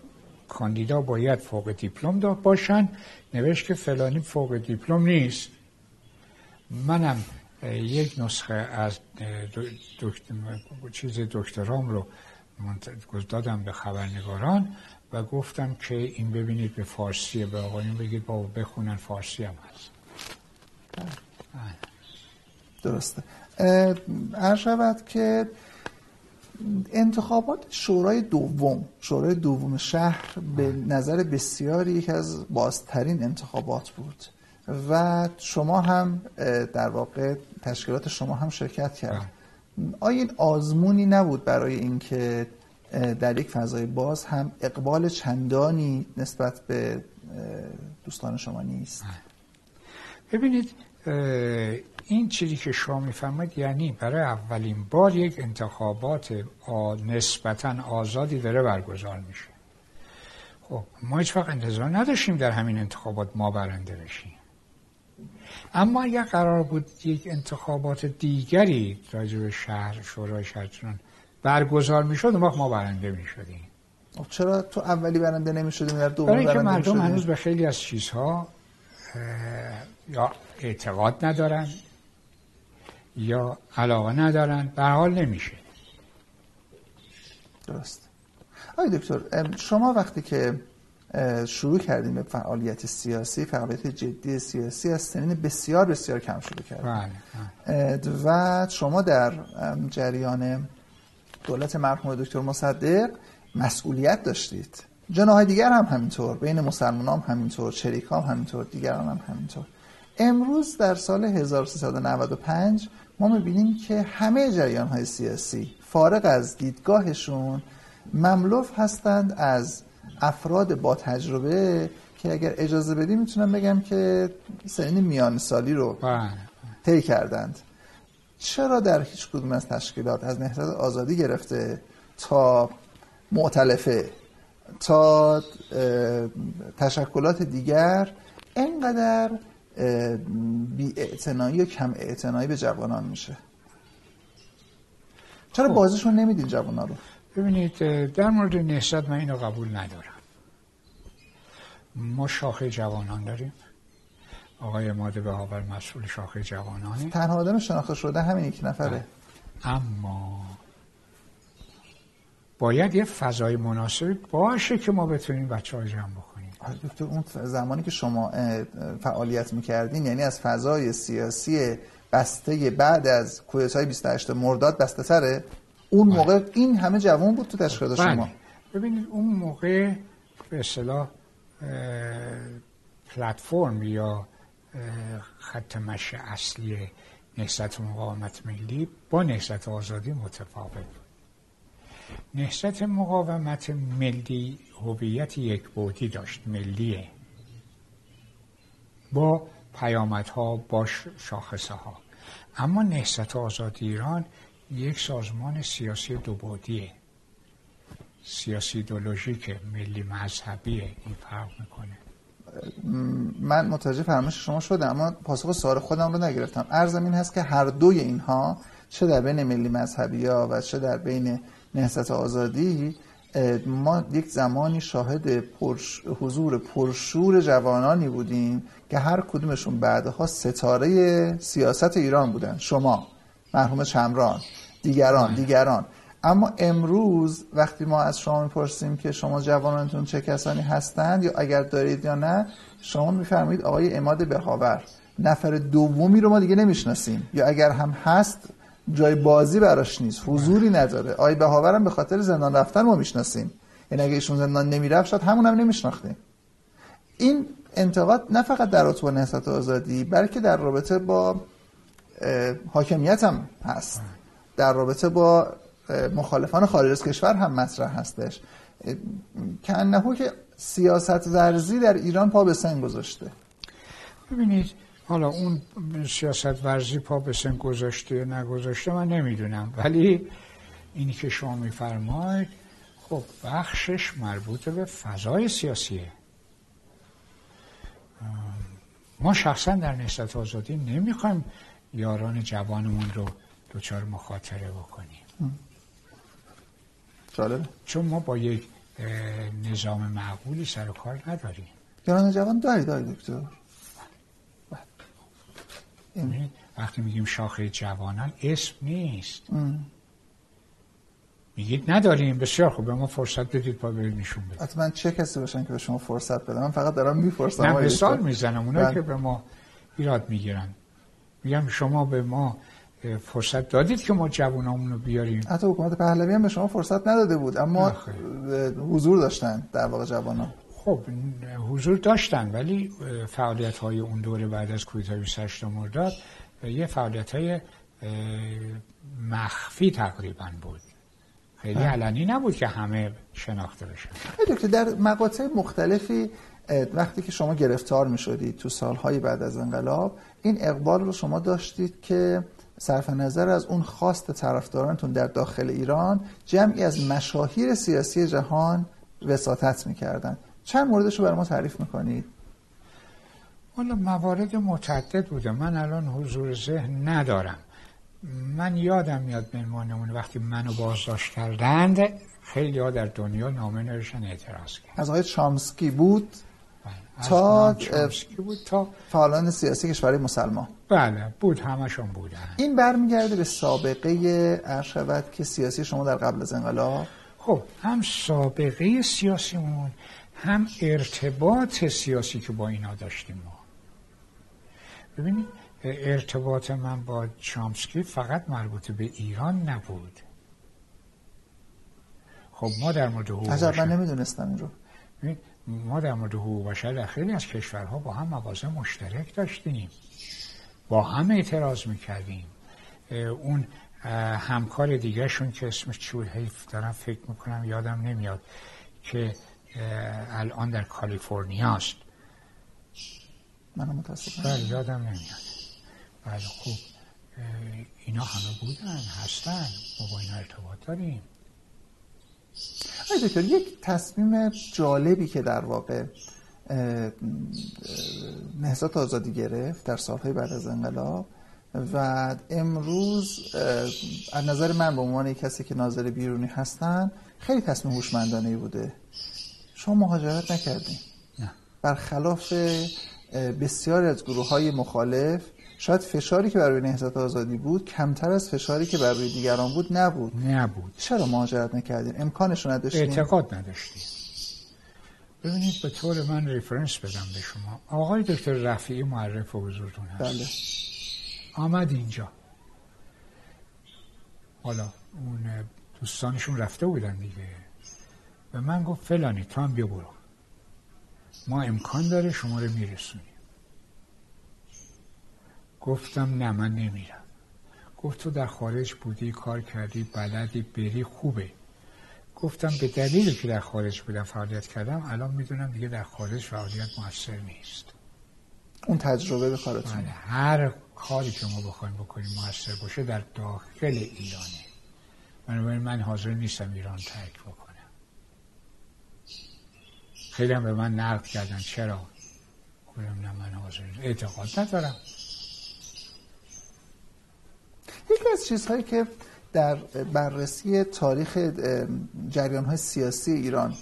کاندیدا باید فوق دیپلم داشته باشن، نوشت که فلانی فوق دیپلم نیست. منم یک نسخه از چیز دکترام رو دادم به خبرنگاران و گفتم که این ببینید به فارسیه، به آقایون بگید بابا بخونن فارسی هم هست. درسته. عرض شود که انتخابات شورای دوم شهر به نظر بسیاری یکی از بازترین انتخابات بود و شما هم در واقع تشکیلات شما هم شرکت کرد. آیا این آزمونی نبود برای اینکه در یک فضای باز هم اقبال چندانی نسبت به دوستان شما نیست؟ ببینید این چیزی که شما میفهمید یعنی برای اولین بار یک انتخابات نسبتاً آزادی داره برگزار میشه. خب ما هیچ وقت انتظار نداشتیم در همین انتخابات ما برنده بشیم. اما اگر قرار بود یک انتخابات دیگری راجع به شورای شهر برگزار میشد اون وقت ما برنده میشدیم. چرا تو اولی برنده نمیشدیم در دومی برنده میشدیم؟ برای اینکه مردم هنوز به خیلی از چیزها یا اعتقاد ندارن یا علاقه ندارن، به هر حال نمیشه. درست. آقای دکتر شما وقتی که شروع کردیم به فعالیت سیاسی، فعالیت جدی سیاسی از سنین بسیار بسیار کم شروع کردیم و شما در جریان دولت مرحوم دکتر مصدق مسئولیت داشتید، جناح دیگر هم همینطور، بین مسلمانان هم همینطور، چریکام هم همینطور، دیگران هم همینطور. امروز در سال 1395 ما می‌بینیم که همه جریان‌های سیاسی فارغ از دیدگاهشون مملو هستند از افراد با تجربه که اگر اجازه بدیم میتونم بگم که سنین میان سالی رو طی کردند. چرا در هیچ کدوم از تشکیلات از نهضت آزادی گرفته تا مؤتلفه تا تشکلات دیگر اینقدر بی‌اعتنایی و کم اعتنایی به جوانان میشه. چرا بازشون نمیدین جوانان رو؟ ببینید، در مورد نهضت من اینو قبول ندارم. ما شاخه جوانان داریم، آقای مادبهاور مسئول شاخه جوانانه، تنها آدم شناخته شده همین یک نفره. اما باید یه فضای مناسبی باشه که ما بتونیم بچه‌ها جمع بکنیم. دکتر، اون زمانی که شما فعالیت می‌کردین، یعنی از فضای سیاسی بسته بعد از کودتای 28 مرداد بسته سره، اون موقع این همه جوان بود تو تشکیلات شما. ببینید، اون موقع به اصطلاح پلتفرم یا خط مشی اصلی نهضت مقاومت ملی با نهضت آزادی متفاوت بود. نهضت مقاومت ملی هویت یکبعدی داشت، ملیه، با پیامدها، با شاخصه ها. اما نهضت آزادی ایران یک سازمان سیاسی دوبعدیه، سیاسی ایدئولوژیکه، ملی مذهبیه. این فرق میکنه. من متوجه فرمایش شما شدم، اما پاسخ سوال خودم رو نگرفتم. عرضم این هست که هر دوی اینها، چه در بین ملی مذهبی‌ها و چه در بین نهضت آزادی، ما یک زمانی شاهد حضور پرشور جوانانی بودیم که هر کدومشون بعدها ستاره سیاست ایران بودن. شما، مرحوم چمران، دیگران. اما امروز وقتی ما از شما میپرسیم که شما جوانانتون چه کسانی هستند یا اگر دارید یا نه، شما میفرمایید آقای عماد بهاور، نفر دومی رو ما دیگه نمیشناسیم، یا اگر هم هست جای بازی براش نیست، حضوری نداره. آقای بهاور هم به خاطر زندان رفتن ما میشناسیم، یعنی اگه ایشون زندان نمیرفت شاید همون هم نمیشناختیم. این انتقاد نه فقط در رابطه با نهضت آزادی، بلکه در رابطه با حاکمیت هم هست، در رابطه با مخالفان خارج از کشور هم مطرح هستش. کنهو که سیاست ورزی در ایران پا به سن گذاشته. ببینید، حالا اون سیاست ورزی پا به سن گذاشته یا نگذاشته من نمیدونم، ولی اینی که شما میفرماید خب بخشش مربوط به فضای سیاسیه. ما شخصا در نهضت آزادی نمیخوایم یاران جوانمون رو دوچار مخاطره بکنیم. چون ما با یک نظام معقولی سر و کار نداریم. یاران جوان داری دکتر. وقتی میگیم شاخه جوانان، اسم نیست. میگید نداریم، بسیار خوب، به ما فرصت بدید پا بریم نشون بدید. حتما چه کسی باشن که به شما فرصت بدن؟ من فقط دارم میفرستم. من مثال میزنم، اونایی که به ما ایراد میگیرن، میگم شما به ما فرصت دادید که ما جوانامون رو بیاریم. حتی حکومت پهلوی هم به شما فرصت نداده بود، اما حضور داشتن در واقع جوانان. خب حضور داشتن، ولی فعالیت‌های اون دوره بعد از کودتای 28 مرداد یه فعالیت‌های مخفی تقریبا بود، خیلی علنی نبود که همه شناخته بشن. دکتر، در مقاطع مختلفی وقتی که شما گرفتار می‌شدید تو سال‌های بعد از انقلاب، این اقبال رو شما داشتید که صرف نظر از اون خواست طرفدارانتون در داخل ایران، جمعی از مشاهیر سیاسی جهان وساطت میکردن. چند موردش رو برای ما تعریف میکنید؟ والا موارد متعدد بوده، من الان حضور ذهن ندارم. من یادم میاد مهمانمون وقتی منو بازداشت کردند، خیلی ها در دنیا نامه نوشتن اعتراض کردن. از آقای چامسکی بود تا فعالان سیاسی کشورهای مسلمان. بله بود، همشون بودن. این برمیگرده به سابقه عرشبت که سیاسی شما در قبل از انقلاب. خب هم سابقه سیاسیمون، هم ارتباط سیاسی که با اینا داشتیم ما. ببینید، ارتباط من با چامسکی فقط مربوط به ایران نبود. خب ما در مورد حقوق بشر، من نمیدونستم این رو، ما در مورد حقوق بشر در خیلی از کشورها با هم مواضع مشترک داشتیم، با هم اعتراض میکردیم. اون همکار دیگه شون که اسمش چی بود، حیف دارم فکر میکنم یادم نمیاد، که الان در کالیفرنیا است. منم متاسفم. بله یادم نمیاد. بله خوب اینا همه بودن، هستن، ما با اینا ارتباط داریم. آقای دکتر، یک تصمیم جالبی که در واقع نهضت آزادی گرفت در سالهای بعد از انقلاب و امروز از نظر من به عنوان کسی که ناظر بیرونی هستن خیلی تصمیم هوشمندانه بوده. شما مهاجرت نکردین، برخلاف بسیاری از گروه‌های مخالف شاید فشاری که بر روی نهضت آزادی بود کمتر از فشاری که بر روی دیگران بود نبود. چرا مهاجرت نکردین؟ امکانش نداشتین؟ اعتقاد نداشتین. ببینید به طور من ریفرنس بدم به شما، آقای دکتر رفیعی معرف و حضورتون هست. بله. آمد اینجا، حالا اون دوستانشون رفته بودن دیگه، و من گفت فلانی تو هم بیا برو، ما امکان داره شما رو میرسونیم. گفتم نه من نمیرم. گفت تو در خارج بودی، کار کردی، بلدی، بری، خوبه. گفتم به دلیلی که در خارج بودم فعالیت کردم، الان میدونم دیگه در خارج فعالیت موثر نیست. اون تجربه به کارتون. هر کاری که ما بخوایم بکنیم موثر باشه در داخل ایرانه. بنابراین من حاضر نیستم ایران ترک بکنم. خیلی هم به من نقد کردن چرا؟ گفتم نه من حاضر نیستم. اعتقاد ندارم. یکی از چیزهایی که در بررسی تاریخ جریان‌های سیاسی ایران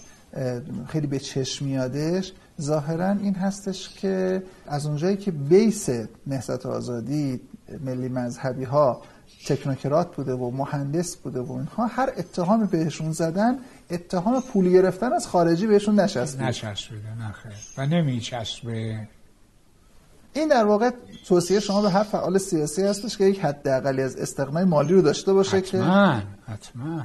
خیلی به چشم میادش ظاهراً این هستش که از اونجایی که بیس نهضت آزادی ملی مذهبی‌ها تکنوکرات بوده و مهندس بوده و اینها، هر اتهامی بهشون زدن اتهام پول گرفتن از خارجی بهشون نشست بوده نخیر و نمیچست به این. در واقع توصیه شما به هر فعال سیاسی هستش که یک حداقلی از استقلال مالی رو داشته باشه؟ حتما.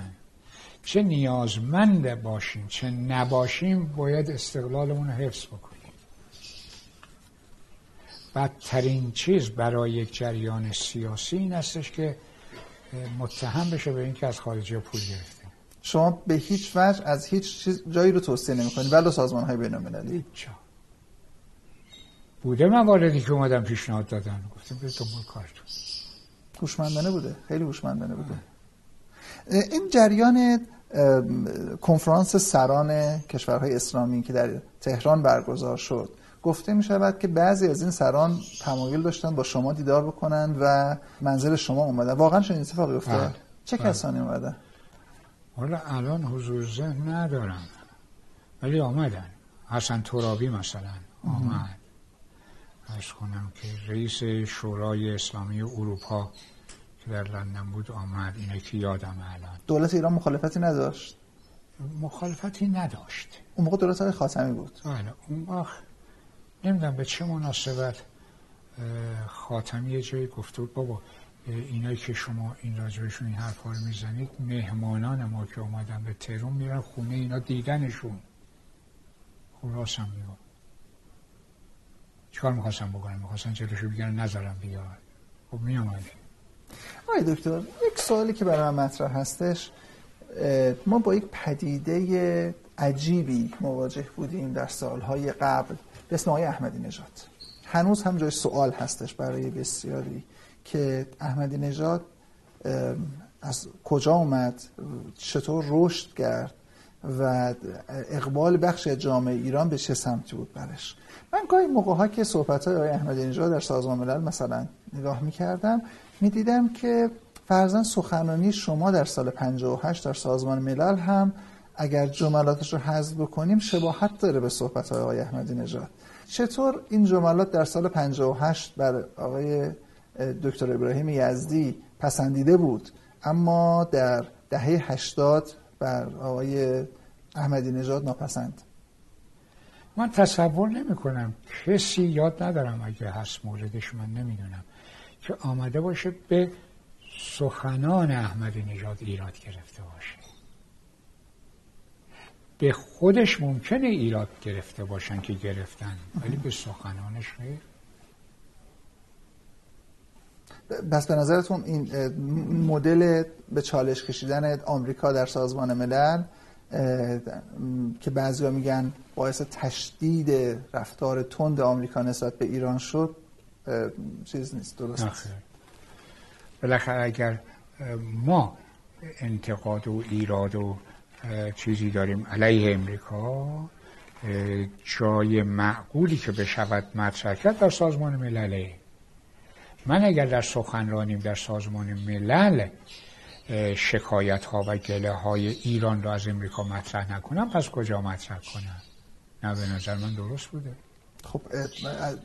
چه نیازمند باشیم چه نباشیم باید استقلالمون رو حفظ بکنیم. بدترین چیز برای یک جریان سیاسی این هستش که متهم بشه به اینکه از خارجی پول گرفته. شما به هیچ وجه از هیچ چیز جایی رو توصیه نمی‌کنید ولی سازمان‌های بین‌المللی؟ هیچ. بوده مواردی که اومدم پیشنهاد دادن، گفتم به دنبال کارتون. هوشمندانه بوده، خیلی هوشمندانه بوده. این جریان کنفرانس سران کشورهای اسلامی که در تهران برگزار شد، گفته می شود که بعضی از این سران تمایل داشتن با شما دیدار بکنن و منزل شما اومدن. واقعا چنین اتفاقی افتاد؟ چه کسانی اومدن؟ حالا الان حضور ذهن ندارم ولی اومدن. حسن ترابی مثلا اومد. عرض کنم که رئیس شورای اسلامی اروپا که در لندن بود آمد. اینه که یادم الان. دولت ایران مخالفتی نداشت. اون موقع دولت آقای خاتمی بود. بله. اون موقع نمیدونم به چه مناسبت خاتمی یه جایی گفته بود بابا اینایی که شما این راجبشون این حرفا رو میزنید مهمانان ما که اومدن به تهران میرن خونه اینا دیدنشون. خب راستم میگم. چکار میخواستم بکنم؟ میخواستم جلوشو بگیرن نذارم بیاد. خب میامد. آقای دکتر، یک سوالی که برای من مطرح هستش، ما با یک پدیده عجیبی مواجه بودیم در سالهای قبل به اسم آقای احمدی نژاد. هنوز هم جای سوال هستش برای بسیاری که احمدی نژاد از کجا اومد، چطور رشد کرد و اقبال بخش جامعه ایران به چه سمتی بود برش. من گاهی موقع‌ها که صحبت‌های آقای احمدی نژاد در سازمان ملل مثلا نگاه می‌کردم، می‌دیدم که فرضاً سخنرانی شما در سال 58 در سازمان ملل هم اگر جملاتش رو حذف بکنیم شباهت داره به صحبت‌های آقای احمدی نژاد. چطور این جملات در سال 58 بر آقای دکتر ابراهیم یزدی پسندیده بود اما در دهه 80 بر آقای احمدی نژاد ناپسند؟ من تصور نمی کنم کسی، یاد ندارم اگه هست موردش من نمیدونم که آمده باشه به سخنان احمدی نژاد ایراد گرفته باشه. به خودش ممکنه ایراد گرفته باشن که گرفتن، ولی به سخنانش خیر. بس به نظرتون این مدل به چالش کشیدن آمریکا در سازمان ملل که بعضیا میگن باعث تشدید رفتار تند آمریکا نسبت به ایران شد چیز نیست، درست نیست؟ بالاخره اگر ما انتقاد و ایراد و چیزی داریم علیه امریکا، جای معقولی که بشود مطرح کرد در سازمان ملله. من اگر در سخنرانیم در سازمان ملل شکایت ها و گله های ایران را از امریکا مطرح نکنم، پس کجا مطرح کنم؟ نه، به نظر من درست بوده. خب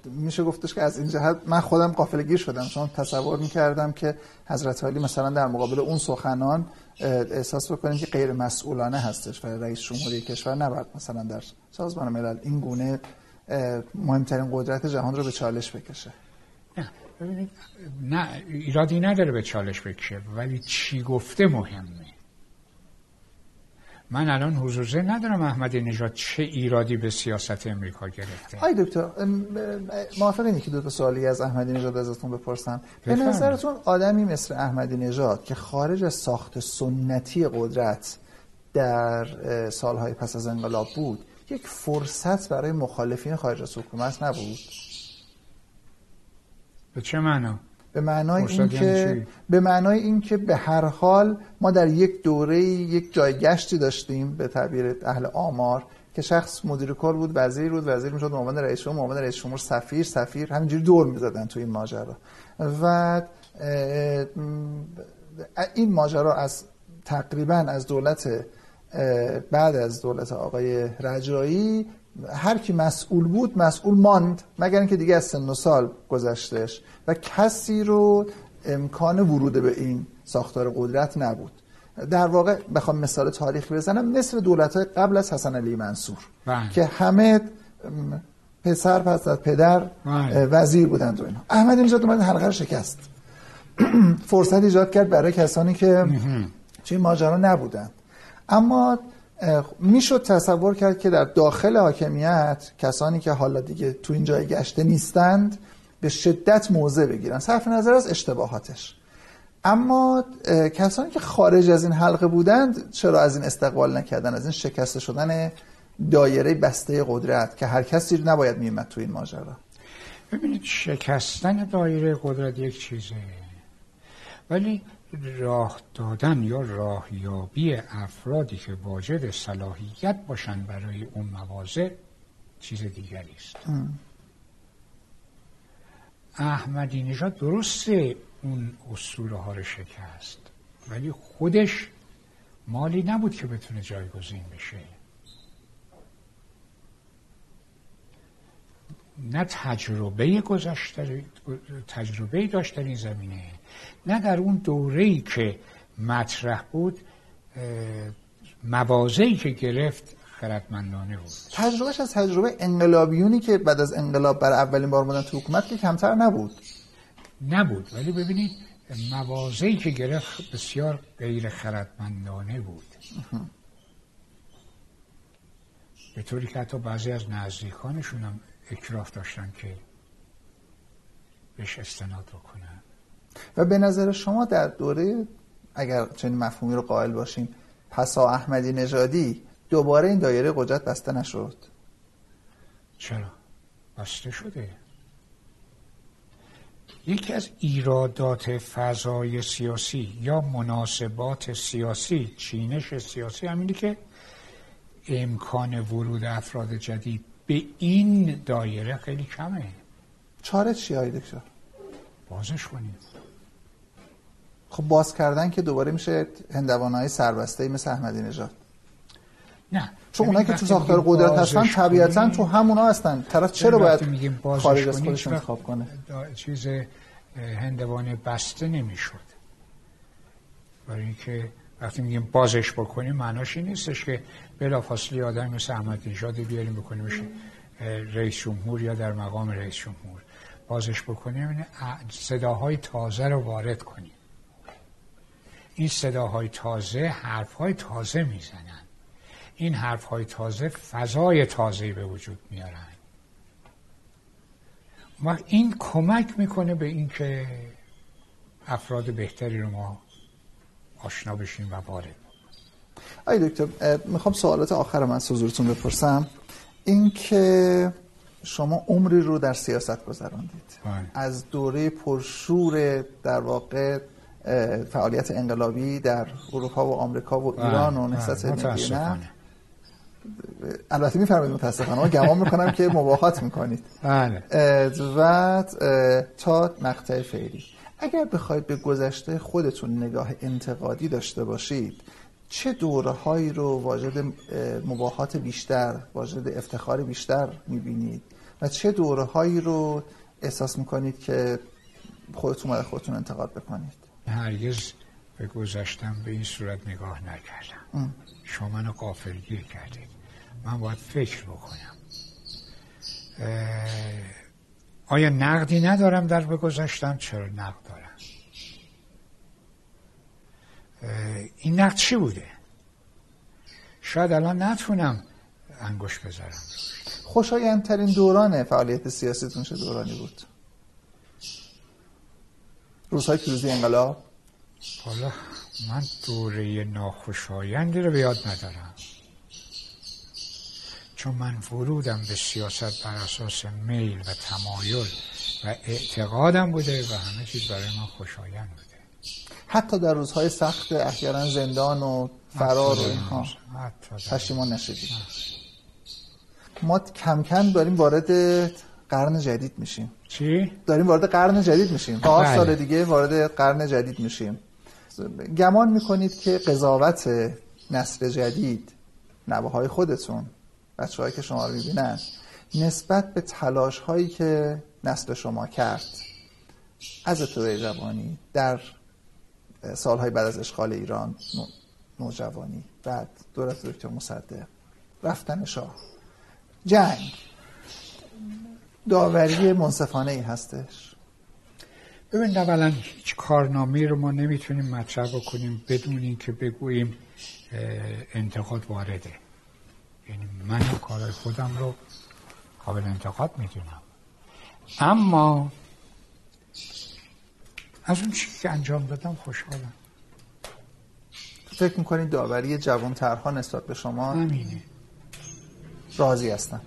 میشه گفتش که از این جهت من خودم غافلگیر شدم، چون تصور میکردم که حضرت علی مثلا در مقابل اون سخنان احساس بکنیم که غیر مسئولانه هستش و رئیس جمهوری کشور نباید مثلا در سازمان ملل این گونه مهمترین قدرت جهان رو به چالش بکشه. نه ایرادی نداره به چالش بکشه، ولی چی گفته مهمه. من الان حضور ندارم احمدی نژاد چه ایرادی به سیاست امریکا گرفته. آی دکتر موافقه اینی که دو تا سوالی از احمدی نژاد ازتون بپرسم. به نظرتون آدمی مثل احمدی نژاد که خارج از ساخت سنتی قدرت در سالهای پس از انقلاب بود، یک فرصت برای مخالفین خارج از حکومت نبود؟ به چه معنا؟ به معنای اینکه به هر حال ما در یک دوره یک جایگشتی داشتیم به تعبیر اهل آمار که شخص مدیر کل بود، وزیر بود، وزیر میشد معاون رئیس جمهور، معاون رئیس جمهور سفیر، همینجوری دور میزدن تو این ماجرا. و این ماجرا از تقریبا از دولت بعد از دولت آقای رجایی هر کی مسئول بود مسئول ماند، مگر اینکه دیگه از سن و سال گذشتش و کسی رو امکان ورود به این ساختار قدرت نبود. در واقع بخوام مثال تاریخی بزنم، مثل دولت‌های قبل از حسن علی منصور که همه پسر پس از پدر وزیر بودند و اینا. احمدی نژاد اومد حلقه رو شکست. فرصت ایجاد کرد برای کسانی که چه ماجرا نبودند. اما میشد تصور کرد که در داخل حاکمیت کسانی که حالا دیگه تو این جای گشته نیستند به شدت موضع بگیرن، صرف نظر از اشتباهاتش. اما کسانی که خارج از این حلقه بودند چرا از این استقبال نکردن، از این شکست شدن دایره بسته قدرت که هر کسی نباید میومد تو این ماجرا؟ ببینید، شکستن دایره قدرت یک چیزه، ولی راه دادن یا راهیابی افرادی که واجد صلاحیت باشن برای اون مواضع چیز دیگری است. احمدی نژاد درسته اون اسطوره ها رو شکست، ولی خودش مالی نبود که بتونه جایگزین بشه. نه تجربه گذشته، تجربه داشت در این زمینه، نه در اون دوره‌ای که مطرح بود موازه‌ای که گرفت خردمندانه بود. تجربهش از تجربه انقلابیونی که بعد از انقلاب برای اولین بار اومدن تو حکومت که کمتر نبود، ولی ببینید موازه‌ای که گرفت بسیار غیر خردمندانه بود، به طوری که حتی بعضی از نزدیکانشون هم اکراف داشتن که بهش استناد رو کنن. و به نظر شما در دوره، اگر چنین مفهومی رو قائل باشیم، پسا احمدی نژادی دوباره این دایره قدرت بسته نشد؟ چرا؟ بسته شده. یکی از ایرادات فضای سیاسی یا مناسبات سیاسی، چینش سیاسی، همینی که امکان ورود افراد جدید به این دایره خیلی کمه. چاره چی های دکتر؟ بازش کنید. خب باز کردن که دوباره میشه هندوانه‌های سربسته‌ای مثل احمدی نژاد. نه، چون اونایی که تو ساختار قدرت هستن طبیعتاً تو همونا هستن. طرف چرا باید خارج از خودش انتخاب کنه؟ چیز هندوانه بسته نمیشد، برای اینکه وقتی میگیم بازش بکنیم معناش این نیستش که بلافاصله آدم مثل احمدی نژاد بیاریم بکنیمش رئیس جمهور یا در مقام رئیس جمهور. بازش بکنیم، صداهای تازه رو وارد کنیم. این صداهای تازه حرفهای تازه میزنن، این حرفهای تازه فضای تازه‌ای به وجود میارن و این کمک میکنه به این که افراد بهتری رو ما آشنا بشیم و وارد. آی دکتر، میخوام سوالات آخر من از حضورتون بپرسم، این که شما عمری رو در سیاست گذراندید، از دوره پرشور در واقع فعالیت انقلابی در اروپا و آمریکا و ایران و نحست ملی نه. البته میفرمایید متاسفانه، اما گمان میکنم که مباهات میکنید. و تا مقطع فعلی اگر بخواید به گذشته خودتون نگاه انتقادی داشته باشید، چه دوره‌هایی رو واجد مباهات بیشتر، واجد افتخار بیشتر میبینید و چه دوره‌هایی رو احساس میکنید که خودتون انتقاد بکنید؟ هرگز به گذشتم به این صورت نگاه نکردم. شما منو غافلگیر کردید. من باید فکر بکنم. آیا نقدی ندارم در به گذشتم؟ چرا نقد دارم. این نقد چی بوده؟ شاید الان نتونم انگوش بذارم. خوشایندترین دوران فعالیت سیاسیتون چه دورانی بود؟ روزهای پیروزی انقلاب؟ حالا من دوره ناخوشایندی رو به یاد ندارم، چون من ورودم به سیاست بر اساس میل و تمایل و اعتقادم بوده و همه چیز برای من خوشایند بوده. حتی در روزهای سخت احیانا زندان و فرار و اینها پشیمان نشدید؟ ما کم کم داریم وارد قرن جدید میشیم. چی؟ داریم وارد قرن جدید میشیم. 4 سال دیگه وارد قرن جدید میشیم. گمان میکنید که قضاوت نسل جدید، نوه‌های خودتون، بچه‌هایی که شما رو میبینن، نسبت به تلاش‌هایی که نسل شما کرد از ابتدای جوانی در سالهای بعد از اشغال ایران، نوجوانی، بعد دولت دکتر مصدق، رفتن شاه، جنگ، داوری منصفانه ای هستش؟ ببین، اولا هیچ کارنامه‌ای رو ما نمیتونیم مطرح بکنیم بدون اینکه بگوییم انتقاد وارده. یعنی من کارهای خودم رو قابل انتقاد میدونم، اما از اون چیزی که انجام دادم خوشحالم. فکر میکنید داوری جوان‌ترها نسبت به شما همینه؟ راضی هستم.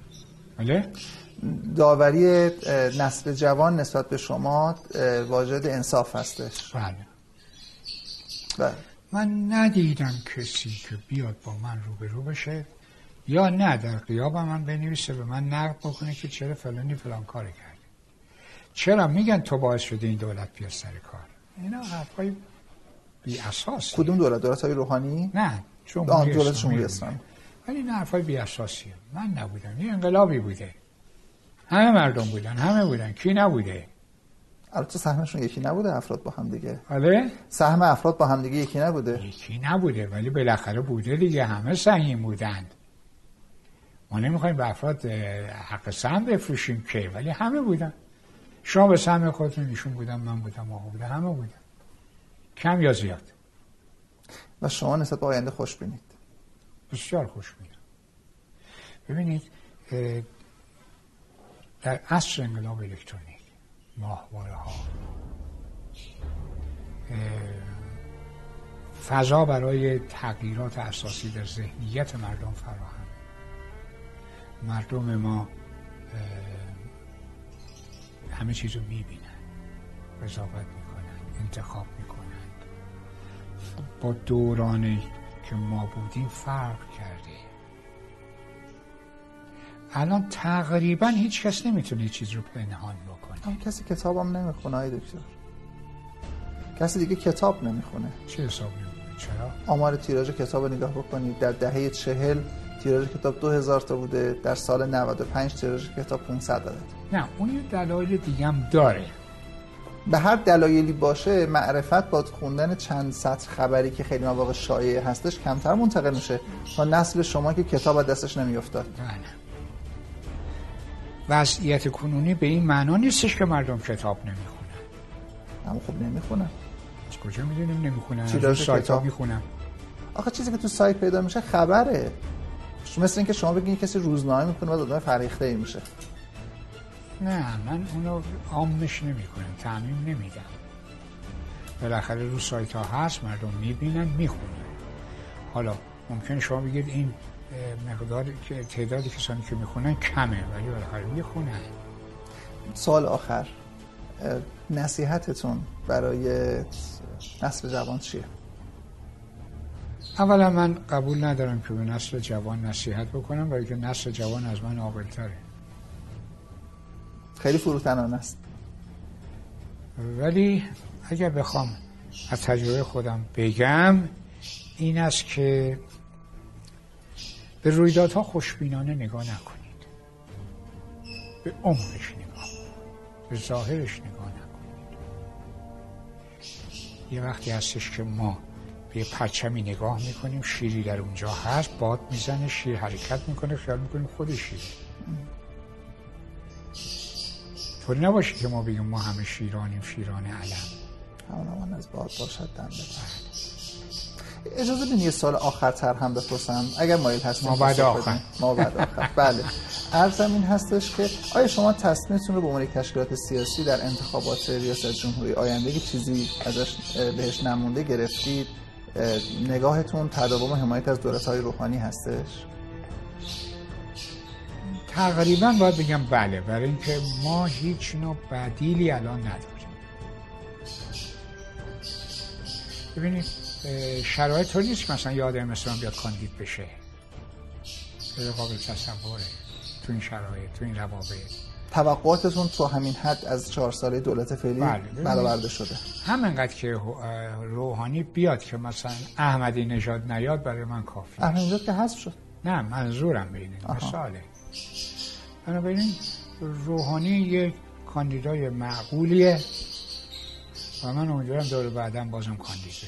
بله؟ داوری نسل جوان نسبت به شما واجد انصاف هستش؟ بله. من ندیدم کسی که بیاد با من روبرو بشه یا نه در غیاب من بنویسه به من نقد بکنه که چرا فلانی فلان کاری کرد، چرا میگن تو باعث شده این دولت بیاد سر کار. اینا حرفای بی اساسیه. کدوم دولت؟ دولت‌های روحانی؟ نه، دولت جمهوری اسلامی. ولی این حرفای بی اساسیه. من نبودم، این انقلابی بوده، همه مردم بودن، همه بودن، کی نبوده؟ البته سهمشون یکی نبوده، افراد با هم دیگه. بله؟ سهم افراد با هم دیگه یکی نبوده ولی بالاخره بوده دیگه، همه سهیم بودند. ما نمیخوایم به افراد حق سهم بفروشیم که، ولی همه بودن. شما به سهم خودتون، ایشون بودن، من بودم، آقا بوده، همه بودن، کم یا زیاد. و شما نسبت به آینده خوش بینید؟ بسیار خوش بینید. ببینید، در عصر انقلاب الکترونیک، ماهواره‌ها، فضا برای تغییرات اساسی در ذهنیت مردم فراهم. مردم ما همه چیزو میبینن، قضاوت میکنن، انتخاب میکنن. با دورانی که ما بودیم فرق کرده. الان تقریبا هیچ کس نمیتونه هیچ چیز رو پنهان بکنه. کسی کتابم نمیخونه ای دکتر. کسی دیگه کتاب نمیخونه. چه حساب نمیخونه؟ چرا؟ آمار تیراژ کتاب نگاه بکنید. در دهه 40 تیراژ کتاب 2000 تا بوده، در سال 95 تیراژ کتاب 500 تا. نه، اون دلایل دیگه هم داره. به هر دلایلی باشه، معرفت با خوندن چند سطر خبری که خیلی مواقع شایع هستش کمتر منتقل میشه تا نسل شما که کتاب از دستش نمیافتاد. نه. وضعیت کنونی به این معنا نیستش که مردم کتاب نمیخونن. اما خب نمیخونن. از کجا میدونیم نمیخونن؟ از سایت ها میخونن. آخه چیزی که تو سایت پیدا میشه خبره. مثل اینکه شما بگین کسی روزنامه میخونه و آدم فریخته ای میشه. نه، من اونو عامش نمیکنم، تعمیم نمیدم. بالاخره رو سایت ها هست، مردم میبینن، میخونن. حالا ممکن شما بگید این مقدار که تعدادی کسانی که میخونن کمه، ولی بالاخره میخونن. سال آخر نصیحتتون برای نسل جوان چیه؟ اولا من قبول ندارم که به نسل جوان نصیحت بکنم، برای که نسل جوان از من عاقل‌تره. خیلی فروتنانه است. ولی اگر بخوام از تجربه خودم بگم، این است که به رویدادها خوشبینانه نگاه نکنید، به عمرش نگاه، به ظاهرش نگاه نکنید. یه وقتی هستش که ما به پرچمی نگاه میکنیم، شیری در اونجا هست، باد میزنه، شیر حرکت میکنه، خیال میکنیم خود شیر. طور نباشه که ما بگیم ما همه شیرانیم، شیران علم، همانمان از باد باشد دم ببرد. اجازه بدین یه سال آخرتر هم بپرسم اگر مایل هستیم. ما بعد آخر بله. عرضم این هستش که آیا شما تصمیمتون رو به عنوان تشکیلات سیاسی در انتخابات ریاست جمهوری آینده چیزی ازش بهش نمونده گرفتید؟ نگاهتون تداوم حمایت از دولت‌های روحانی هستش؟ تقریبا باید بگم بله، برای اینکه ما هیچ نوع بدیلی الان نداریم. ببینید شرایط تو نیست مثلا یه آدم مثلا بیاد کاندید بشه، غیر قابل تصوره تو این شرایط، تو این روابط. توقعاتتون تو همین حد از 4 ساله دولت فعلی برآورده شده؟ همینقدر که روحانی بیاد، که مثلا احمدی نژاد نیاد برای من کافی. احمدی نژاد که حذف شد؟ نه، منظورم به اینه مثاله. بنابراین روحانی یک کاندیدای معقولیه و من امیدوارم دور بعدم بازم کاندید بشه.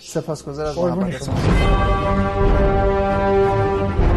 سپاسگزارم از محبت شما.